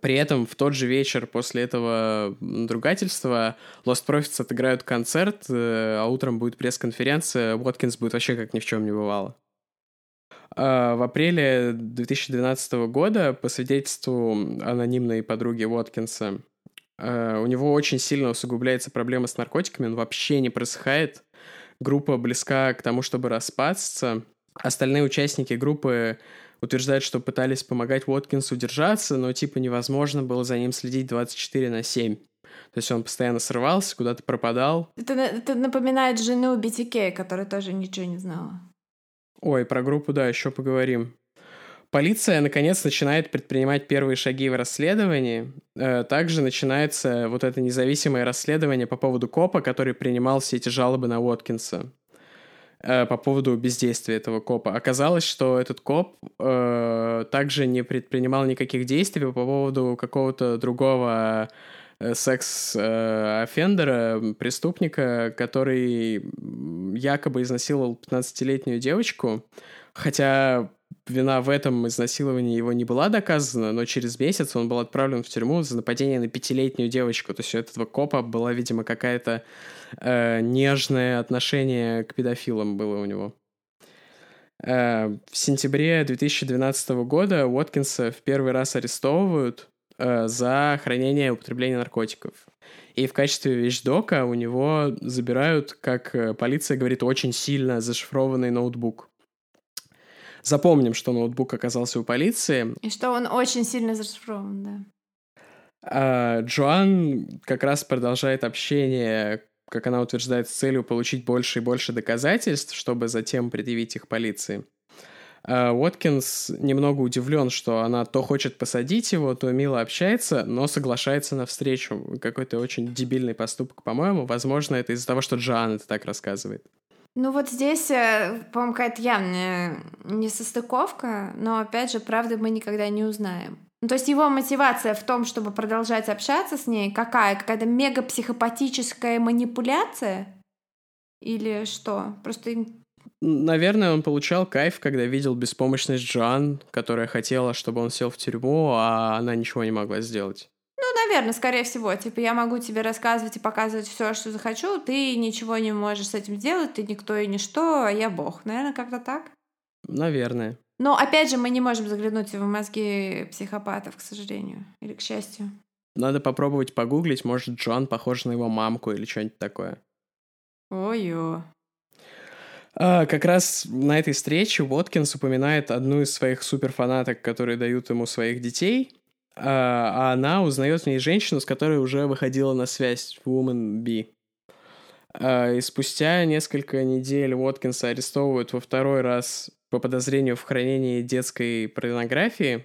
При этом в тот же вечер после этого надругательства Lostprophets отыграют концерт, а утром будет пресс-конференция, Уоткинс будет вообще как ни в чем не бывало. В апреле две тысячи двенадцатого года, по свидетельству анонимной подруги Уоткинса, у него очень сильно усугубляется проблема с наркотиками, он вообще не просыхает, группа близка к тому, чтобы распасться. Остальные участники группы утверждают, что пытались помогать Уоткинсу держаться, но типа невозможно было за ним следить двадцать четыре на семь. То есть он постоянно срывался, куда-то пропадал. Это, это напоминает жену би ти кей, которая тоже ничего не знала. Ой, про группу, да, еще поговорим. Полиция, наконец, начинает предпринимать первые шаги в расследовании. Также начинается вот это независимое расследование по поводу копа, который принимал все эти жалобы на Уоткинса. По поводу бездействия этого копа. Оказалось, что этот коп э, также не предпринимал никаких действий по поводу какого-то другого секс-офендера, преступника, который якобы изнасиловал пятнадцатилетнюю девочку, хотя вина в этом изнасиловании его не была доказана, но через месяц он был отправлен в тюрьму за нападение на пятилетнюю девочку. То есть у этого копа была, видимо, какая-то э, нежное отношение к педофилам было у него. Э, в сентябре две тысячи двенадцатого года Уоткинса в первый раз арестовывают э, за хранение и употребление наркотиков. И в качестве вещдока у него забирают, как полиция говорит, очень сильно зашифрованный ноутбук. Запомним, что ноутбук оказался у полиции. И что он очень сильно зашифрован, да. А Джоан как раз продолжает общение, как она утверждает, с целью получить больше и больше доказательств, чтобы затем предъявить их полиции. А Уоткинс немного удивлен, что она то хочет посадить его, то мило общается, но соглашается на встречу. Какой-то очень дебильный поступок, по-моему. Возможно, это из-за того, что Джоан это так рассказывает. Ну вот здесь, по-моему, какая-то явная несостыковка, но, опять же, правды мы никогда не узнаем. Ну, то есть его мотивация в том, чтобы продолжать общаться с ней, какая? Какая-то мегапсихопатическая манипуляция? Или что? Просто... Наверное, он получал кайф, когда видел беспомощность Джоан, которая хотела, чтобы он сел в тюрьму, а она ничего не могла сделать. Ну, наверное, скорее всего, типа, я могу тебе рассказывать и показывать все, что захочу, ты ничего не можешь с этим делать, ты никто и ничто, а я бог. Наверное, как-то так? Наверное. Но, опять же, мы не можем заглянуть в мозги психопатов, к сожалению, или к счастью. Надо попробовать погуглить, может, Джон похож на его мамку или что-нибудь такое. Ой-ё. А, как раз на этой встрече Уоткинс упоминает одну из своих суперфанаток, которые дают ему своих детей, а она узнает в ней женщину, с которой уже выходила на связь, Woman B. И спустя несколько недель Уоткинса арестовывают во второй раз по подозрению в хранении детской порнографии,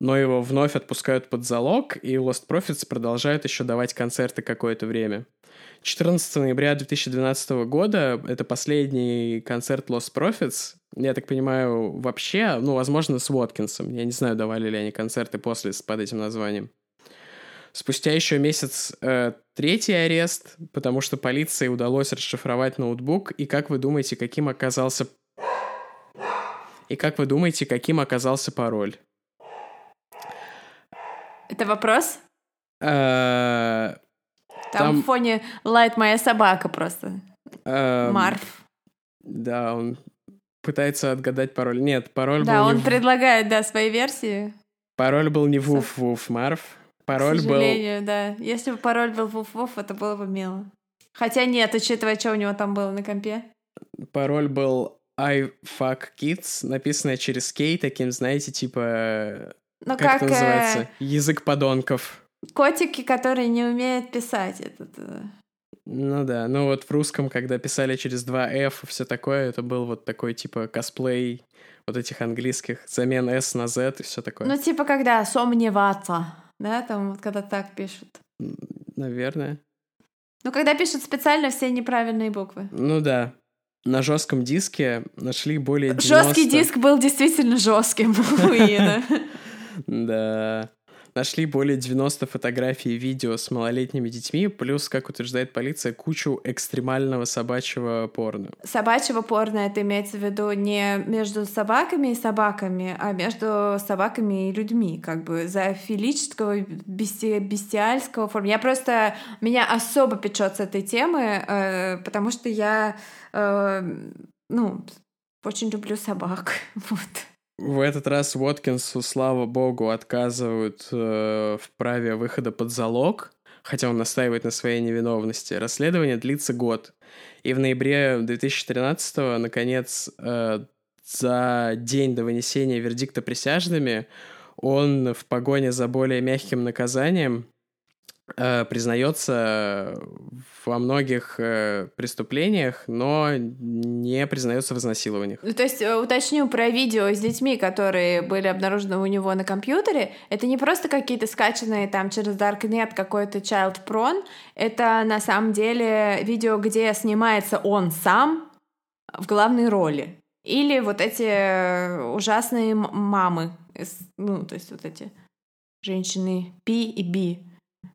но его вновь отпускают под залог, и Lostprophets продолжают еще давать концерты какое-то время. четырнадцатого ноября две тысячи двенадцатого года, это последний концерт Lostprophets, я так понимаю, вообще, ну, возможно, с Уоткинсом. Я не знаю, давали ли они концерты после под этим названием. Спустя еще месяц э, третий арест, потому что полиции удалось расшифровать ноутбук, и как вы думаете, каким оказался... И как вы думаете, каким оказался пароль? Это вопрос? Там, Там в фоне лает моя собака просто. Эм... Марф. Да, он пытается отгадать пароль. Нет, пароль да, был... Да, он не... предлагает, да, свои версии. Пароль был не вуф-вуф, Марф. Пароль К сожалению, был... да. Если бы пароль был вуф-вуф, это было бы мило. Хотя нет, учитывая, что у него там было на компе. Пароль был I fuck kids, написанное через K, таким, знаете, типа... Ну, как, как это называется? Э... Язык подонков. Котики, которые не умеют писать. Этот... Ну да, ну вот в русском, когда писали через два эф и все такое, это был вот такой типа косплей вот этих английских, замен S на Z и все такое. Ну типа когда сомневаться, да, там вот когда так пишут. Наверное. Ну когда пишут специально все неправильные буквы. Ну да. На жестком диске нашли более девяносто... Жесткий диск был действительно жестким у Иена. Да. Нашли более девяноста фотографий и видео с малолетними детьми, плюс, как утверждает полиция, кучу экстремального собачьего порно. Собачьего порно — это имеется в виду не между собаками и собаками, а между собаками и людьми, как бы зоофилического, бести... бестиальского форма. Я просто... Меня особо печет с этой темы, э, потому что я, э, ну, очень люблю собак, вот. В этот раз Уоткинсу, слава богу, отказывают э, в праве выхода под залог, хотя он настаивает на своей невиновности. Расследование длится год. И в ноябре две тысячи тринадцатого, наконец, э, за день до вынесения вердикта присяжными, он в погоне за более мягким наказанием э, признается во многих э, преступлениях, но не признается в изнасилованиях. Ну, то есть, уточню про видео с детьми, которые были обнаружены у него на компьютере. Это не просто какие-то скачанные там через Darknet какой-то child porn. Это на самом деле видео, где снимается он сам в главной роли. Или вот эти ужасные мамы, ну, то есть вот эти женщины P и B.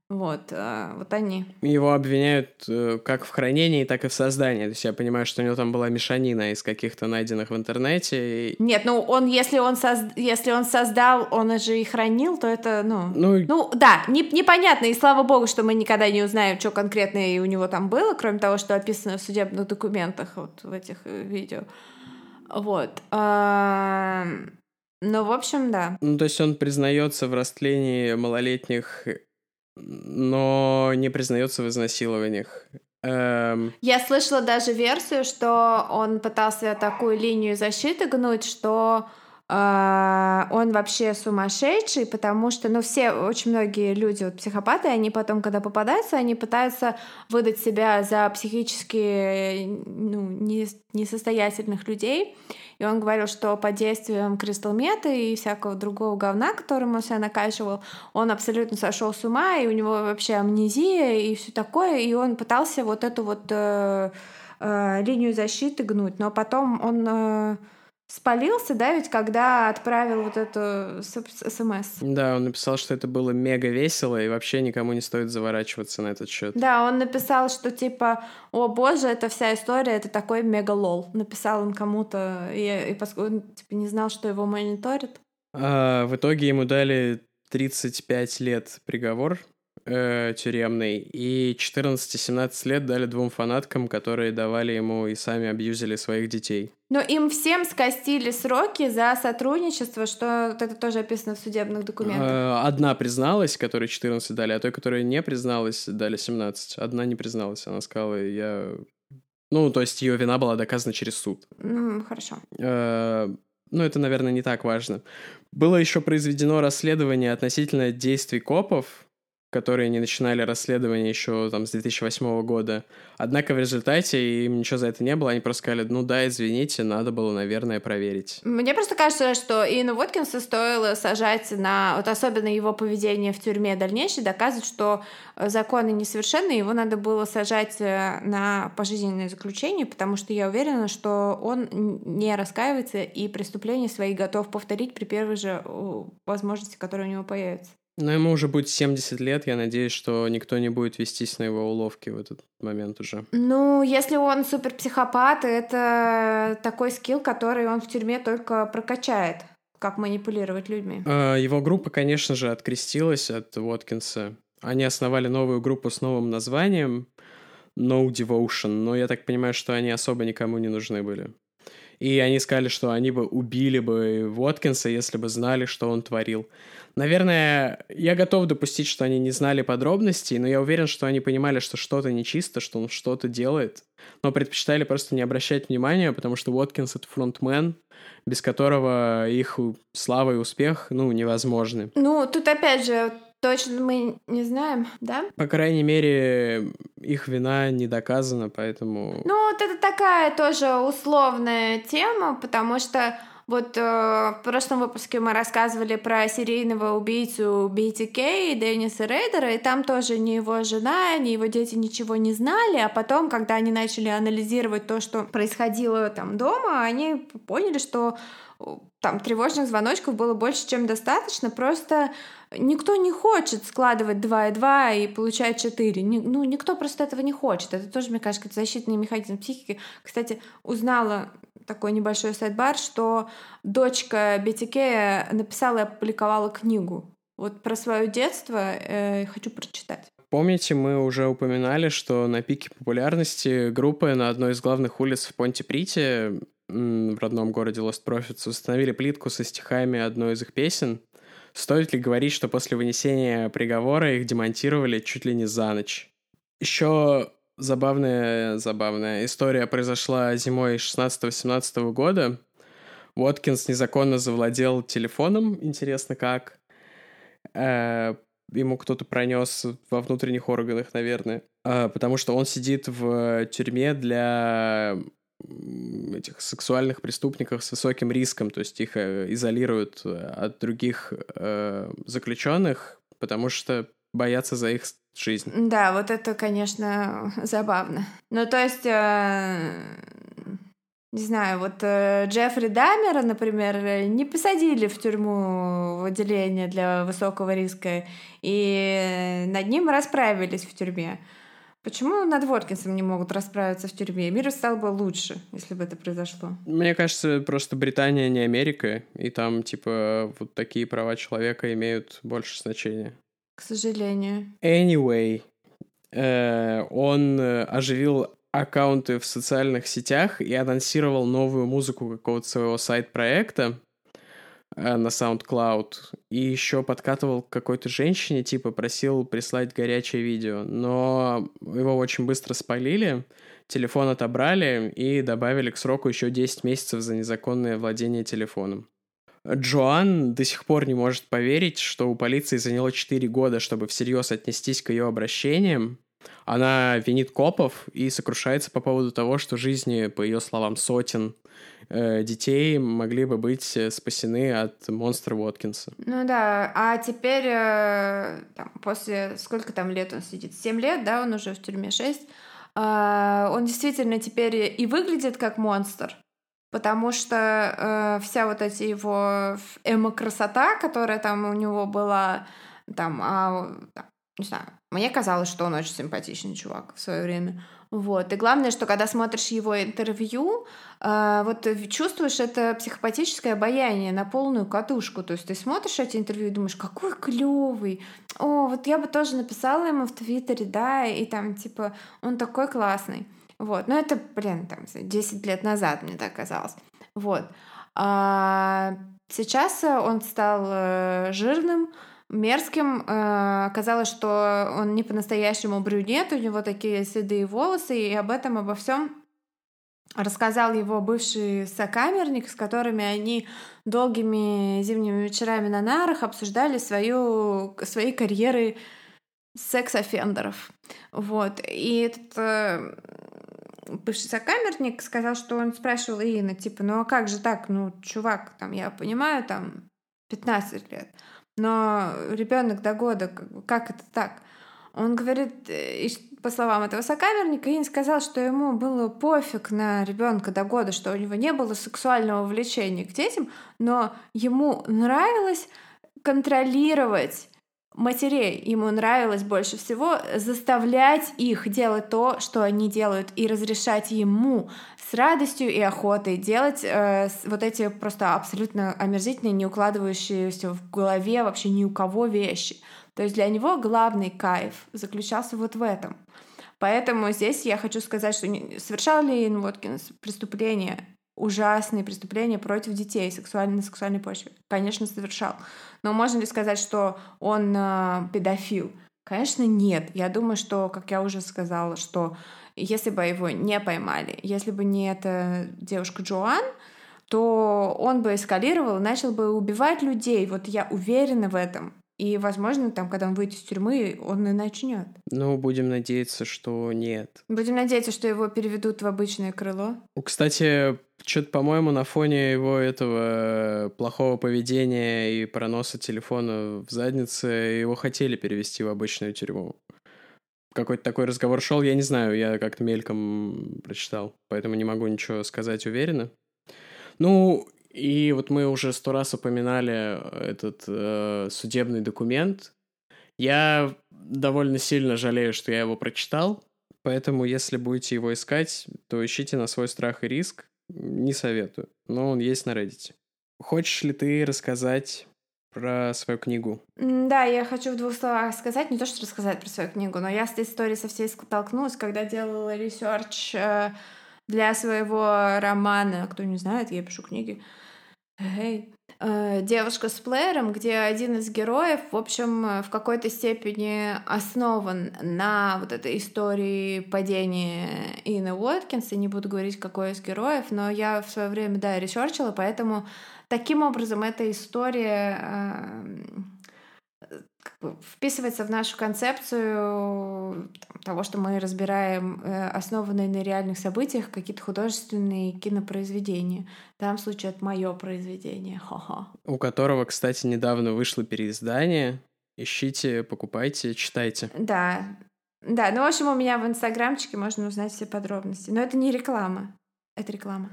Вот, вот они. Его обвиняют как в хранении, так и в создании. То есть я понимаю, что у него там была мешанина из каких-то найденных в интернете. Нет, ну он, если он, соз... если он создал, он же и хранил, то это, ну... Ну, ну да, не, непонятно, и слава богу, что мы никогда не узнаем, что конкретно у него там было, кроме того, что описано в судебных документах, вот в этих видео. Вот. Ну, в общем, да. Ну, то есть он признается в растлении малолетних, но не признается в изнасилованиях. Эм... Я слышала даже версию, что он пытался такую линию защиты гнуть, что э, он вообще сумасшедший, потому что, ну, все, очень многие люди, вот, психопаты, они потом, когда попадаются, они пытаются выдать себя за психически, ну, не, несостоятельных людей. И он говорил, что под действием кристалл-мета и всякого другого говна, которым он себя накачивал, он абсолютно сошел с ума, и у него вообще амнезия и все такое, и он пытался вот эту вот э, э, линию защиты гнуть, но потом он э, спалился, да, ведь когда отправил вот эту эс эм эс. Да, он написал, что это было мега весело, и вообще никому не стоит заворачиваться на этот счет. Да, он написал, что типа, о боже, эта вся история, это такой мега лол. Написал он кому-то, и, и поскольку он типа не знал, что его мониторит. А, в итоге ему дали тридцать пять лет приговор э, тюремный, и четырнадцать-семнадцать лет дали двум фанаткам, которые давали ему и сами абьюзили своих детей. Но им всем скостили сроки за сотрудничество, что вот это тоже описано в судебных документах. Одна призналась, которой четырнадцать дали, а той, которая не призналась, дали семнадцать. Одна не призналась, она сказала, я... Ну, то есть ее вина была доказана через суд. Mm, хорошо. Ну, это, наверное, не так важно. Было еще произведено расследование относительно действий копов, которые не начинали расследование еще там с две тысячи восьмого года. Однако в результате им ничего за это не было, они просто сказали, ну да, извините, надо было, наверное, проверить. Мне просто кажется, что Иэну Уоткинсу стоило сажать на, вот особенно его поведение в тюрьме дальнейшее, доказывать, что законы несовершенны, его надо было сажать на пожизненное заключение, потому что я уверена, что он не раскаивается и преступления свои готов повторить при первой же возможности, которая у него появится. Но ему уже будет семьдесят лет, я надеюсь, что никто не будет вестись на его уловки в этот момент уже. Ну, если он суперпсихопат, это такой скилл, который он в тюрьме только прокачает, как манипулировать людьми. Его группа, конечно же, открестилась от Уоткинса. Они основали новую группу с новым названием No Devotion, но я так понимаю, что они особо никому не нужны были. И они сказали, что они бы убили бы Уоткинса, если бы знали, что он творил. Наверное, я готов допустить, что они не знали подробностей, но я уверен, что они понимали, что что-то нечисто, что он что-то делает, но предпочитали просто не обращать внимания, потому что Уоткинс — это фронтмен, без которого их слава и успех, ну, невозможны. Ну, тут опять же... Точно мы не знаем, да? По крайней мере, их вина не доказана, поэтому... Ну, вот это такая тоже условная тема, потому что Вот э, в прошлом выпуске мы рассказывали про серийного убийцу би ти кей и Денниса Рейдера, и там тоже ни его жена, ни его дети ничего не знали, а потом, когда они начали анализировать то, что происходило там дома, они поняли, что там тревожных звоночков было больше, чем достаточно, просто никто не хочет складывать два и два и получать четыре. Ни, ну, никто просто этого не хочет. Это тоже, мне кажется, защитный механизм психики. Кстати, узнала такой небольшой сайдбар, что дочка би ти кей написала и опубликовала книгу. Вот про свое детство э, хочу прочитать. Помните, мы уже упоминали, что на пике популярности группы на одной из главных улиц в Понтиприте, в родном городе Lostprophets, установили плитку со стихами одной из их песен. Стоит ли говорить, что после вынесения приговора их демонтировали чуть ли не за ночь? Еще забавная, забавная история произошла зимой шестнадцатого-семнадцатого года. Уоткинс незаконно завладел телефоном, интересно как. Ему кто-то пронес во внутренних органах, наверное. Потому что он сидит в тюрьме для этих сексуальных преступников с высоким риском, то есть их изолируют от других э, заключенных, потому что боятся за их жизнь. Да, вот это, конечно, забавно. Ну, то есть, э, не знаю, вот э, Джеффри Дамера, например, не посадили в тюрьму в отделение для высокого риска, и над ним расправились в тюрьме. Почему над Уоткинсом не могут расправиться в тюрьме? Мир стал бы лучше, если бы это произошло. Мне кажется, просто Британия не Америка, и там, типа, вот такие права человека имеют больше значения. К сожалению. Anyway, э, он оживил аккаунты в социальных сетях и анонсировал новую музыку какого-то своего сайт-проекта э, на SoundCloud, и еще подкатывал к какой-то женщине, типа, просил прислать горячее видео. Но его очень быстро спалили, телефон отобрали и добавили к сроку еще десять месяцев за незаконное владение телефоном. Джоан до сих пор не может поверить, что у полиции заняло четыре года, чтобы всерьез отнестись к ее обращениям. Она винит копов и сокрушается по поводу того, что жизни, по ее словам, сотен э, детей могли бы быть спасены от монстра Уоткинса. Ну да, а теперь э, там, после... Сколько там лет он сидит? семь лет, да, он уже в тюрьме шесть. Э, он действительно теперь и выглядит как монстр, потому что э, вся вот эта его эмо-красота, которая там у него была, там... А, не знаю, мне казалось, что он очень симпатичный чувак в свое время. Вот. И главное, что когда смотришь его интервью, э, вот чувствуешь это психопатическое обаяние на полную катушку. То есть ты смотришь эти интервью и думаешь, какой клевый! О, вот я бы тоже написала ему в Твиттере, да, и там, типа, он такой классный. Вот. Но это, блин, там, десять лет назад мне так казалось. Вот. А сейчас он стал жирным, мерзким. Оказалось, что он не по-настоящему брюнет, у него такие седые волосы, и об этом, обо всем рассказал его бывший сокамерник, с которыми они долгими зимними вечерами на нарах обсуждали свою, свои карьеры секс-офендеров. Вот. И этот бывший сокамерник сказал, что он спрашивал Иена, типа, ну а как же так? Ну, чувак, там, я понимаю, там, пятнадцать лет. Но ребенок до года, как это так? Он говорит, по словам этого сокамерника, Иэн сказал, что ему было пофиг на ребенка до года, что у него не было сексуального влечения к детям, но ему нравилось контролировать матерей, ему нравилось больше всего заставлять их делать то, что они делают, и разрешать ему с радостью и охотой делать э, вот эти просто абсолютно омерзительные, не укладывающиеся в голове вообще ни у кого вещи. То есть для него главный кайф заключался вот в этом. Поэтому здесь я хочу сказать, что совершал ли Иэн Уоткинс преступление, ужасные преступления против детей сексуальной, на сексуальной почве? Конечно, совершал. Но можно ли сказать, что он э, педофил? Конечно, нет. Я думаю, что, как я уже сказала, что если бы его не поймали, если бы не эта девушка Джоан, то он бы эскалировал и начал бы убивать людей. Вот я уверена в этом. И, возможно, там, когда он выйдет из тюрьмы, он и начнет. Ну, будем надеяться, что нет. Будем надеяться, что его переведут в обычное крыло. Кстати, что-то, по-моему, на фоне его этого плохого поведения и проноса телефона в заднице его хотели перевести в обычную тюрьму. Какой-то такой разговор шел, я не знаю, я как-то мельком прочитал, поэтому не могу ничего сказать уверенно. Ну, и вот мы уже сто раз упоминали этот э, судебный документ. Я довольно сильно жалею, что я его прочитал, поэтому если будете его искать, то ищите на свой страх и риск. Не советую, но он есть на Reddit. Хочешь ли ты рассказать про свою книгу? Да, я хочу в двух словах сказать, не то, что рассказать про свою книгу, но я с этой историей со всей столкнулась, когда делала ресерч для своего романа. Кто не знает, я пишу книги. Hey. «Девушка с плеером», где один из героев, в общем, в какой-то степени основан на вот этой истории падения Иэна Уоткинса. Не буду говорить, какой из героев, но я в свое время, да, ресерчила, поэтому таким образом эта история э, как бы вписывается в нашу концепцию там, того, что мы разбираем э, основанные на реальных событиях какие-то художественные кинопроизведения. В данном случае это мое произведение. Хо-хо. У которого, кстати, недавно вышло переиздание. Ищите, покупайте, читайте. Да. Да, ну, в общем, у меня в инстаграмчике можно узнать все подробности. Но это не реклама. Это реклама.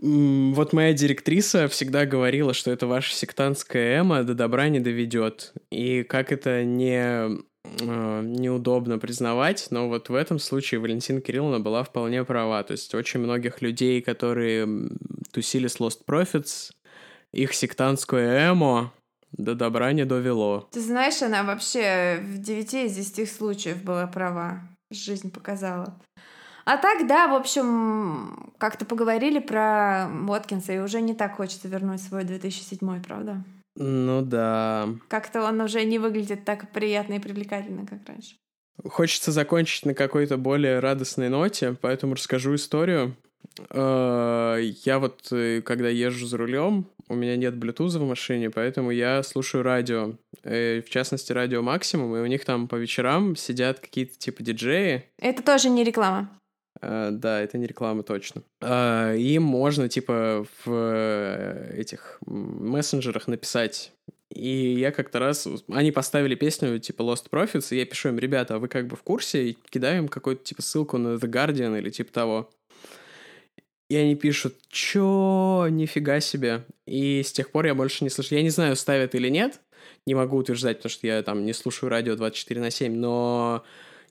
Вот моя директриса всегда говорила, что это ваша сектантская эмо до добра не доведет. И как это не, э, неудобно признавать, но вот в этом случае Валентина Кирилловна была вполне права. То есть очень многих людей, которые тусили с Lostprophets, их сектантское эмо до добра не довело. Ты знаешь, она вообще в девяти из десяти случаев была права. Жизнь показала. А так, да, в общем, как-то поговорили про Уоткинса, и уже не так хочется вернуть свой две тысячи седьмой, правда? Ну да. Как-то он уже не выглядит так приятно и привлекательно, как раньше. Хочется закончить на какой-то более радостной ноте, поэтому расскажу историю. Я вот, когда езжу за рулем, у меня нет Bluetooth в машине, поэтому я слушаю радио, в частности, радио «Максимум», и у них там по вечерам сидят какие-то типа диджеи. Это тоже не реклама. Uh, да, это не реклама точно. Uh, им можно, типа, в этих мессенджерах написать. И я как-то раз... Они поставили песню, типа, Lostprophets, и я пишу им: ребята, а вы как бы в курсе? И кидаю им какую-то, типа, ссылку на The Guardian или типа того. И они пишут: чё? Нифига себе. И с тех пор я больше не слышу. Я не знаю, ставят или нет. Не могу утверждать, потому что я там не слушаю радио двадцать четыре на семь, но...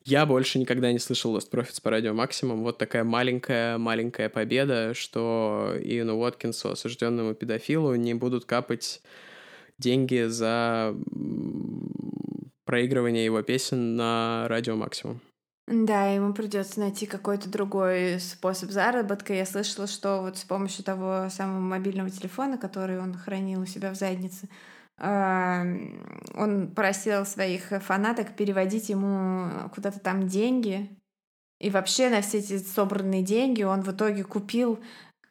Я больше никогда не слышал Lostprophets по радио «Максимум». Вот такая маленькая-маленькая победа, что Иэну Уоткинсу, осужденному педофилу, не будут капать деньги за проигрывание его песен на радио «Максимум». Да, ему придется найти какой-то другой способ заработка. Я слышала, что вот с помощью того самого мобильного телефона, который он хранил у себя в заднице, он просил своих фанаток переводить ему куда-то там деньги. И вообще на все эти собранные деньги он в итоге купил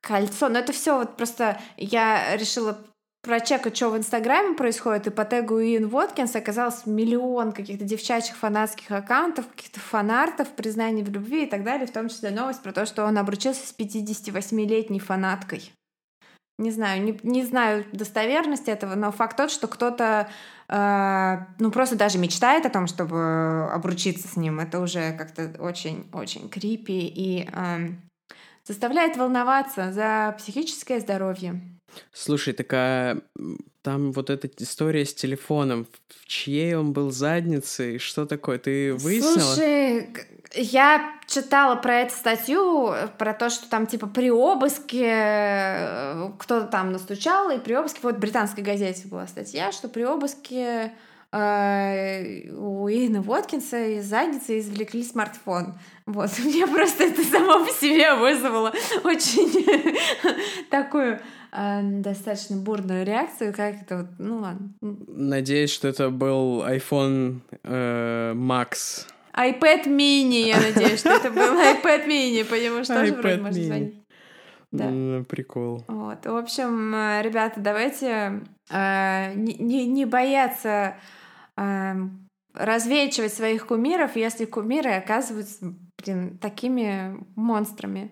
кольцо. Но это все вот просто... Я решила прочекать, что в Инстаграме происходит, и по тегу Иэн Уоткинс оказалось миллион каких-то девчачьих фанатских аккаунтов, каких-то фанартов, признаний в любви и так далее. В том числе новость про то, что он обручился с пятидесятивосьмилетней фанаткой. Не знаю, не, не знаю достоверности этого, но факт тот, что кто-то э, ну просто даже мечтает о том, чтобы обручиться с ним. Это уже как-то очень-очень крипи и э, заставляет волноваться за психическое здоровье. Слушай, так а там вот эта история с телефоном, в чьей он был задницей, что такое? Ты выяснила? Слушай, я читала про эту статью, про то, что там типа при обыске кто-то там настучал, и при обыске, вот в британской газете была статья, что при обыске э, у Иэна Уоткинса из задницы извлекли смартфон. Вот, мне просто это само по себе вызвало очень такую... достаточно бурную реакцию, как это вот, ну ладно. Надеюсь, что это был iPhone э, Max. iPad mini, я надеюсь, что это был iPad mini, потому что тоже вроде можно звонить. Да. Прикол. Вот, в общем, ребята, давайте э, не, не бояться э, развеивать своих кумиров, если кумиры оказываются, блин, такими монстрами.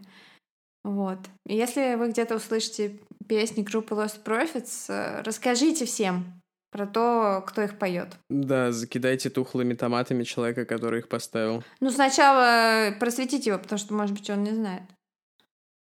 Вот. Если вы где-то услышите песни группы Lostprophets, расскажите всем про то, кто их поет. Да, закидайте тухлыми томатами человека, который их поставил. Ну, сначала просветите его, потому что, может быть, он не знает.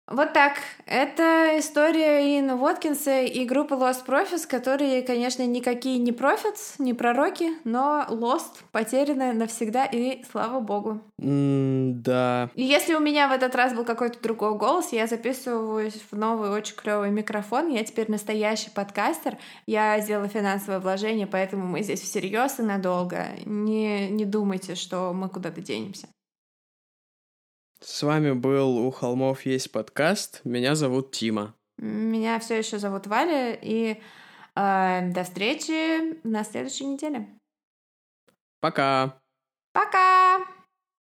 Вот так. Это история Иэна Уоткинса и группы Lostprophets, которые, конечно, никакие не prophets, не пророки, но lost, потеряны навсегда, и слава богу. Mm, да. И если у меня в этот раз был какой-то другой голос, я записываюсь в новый очень клёвый микрофон, я теперь настоящий подкастер, я сделала финансовое вложение, поэтому мы здесь всерьез и надолго. Не, не думайте, что мы куда-то денемся. С вами был «У холмов есть подкаст». Меня зовут Тима. Меня все еще зовут Валя. И э, до встречи на следующей неделе. Пока. Пока.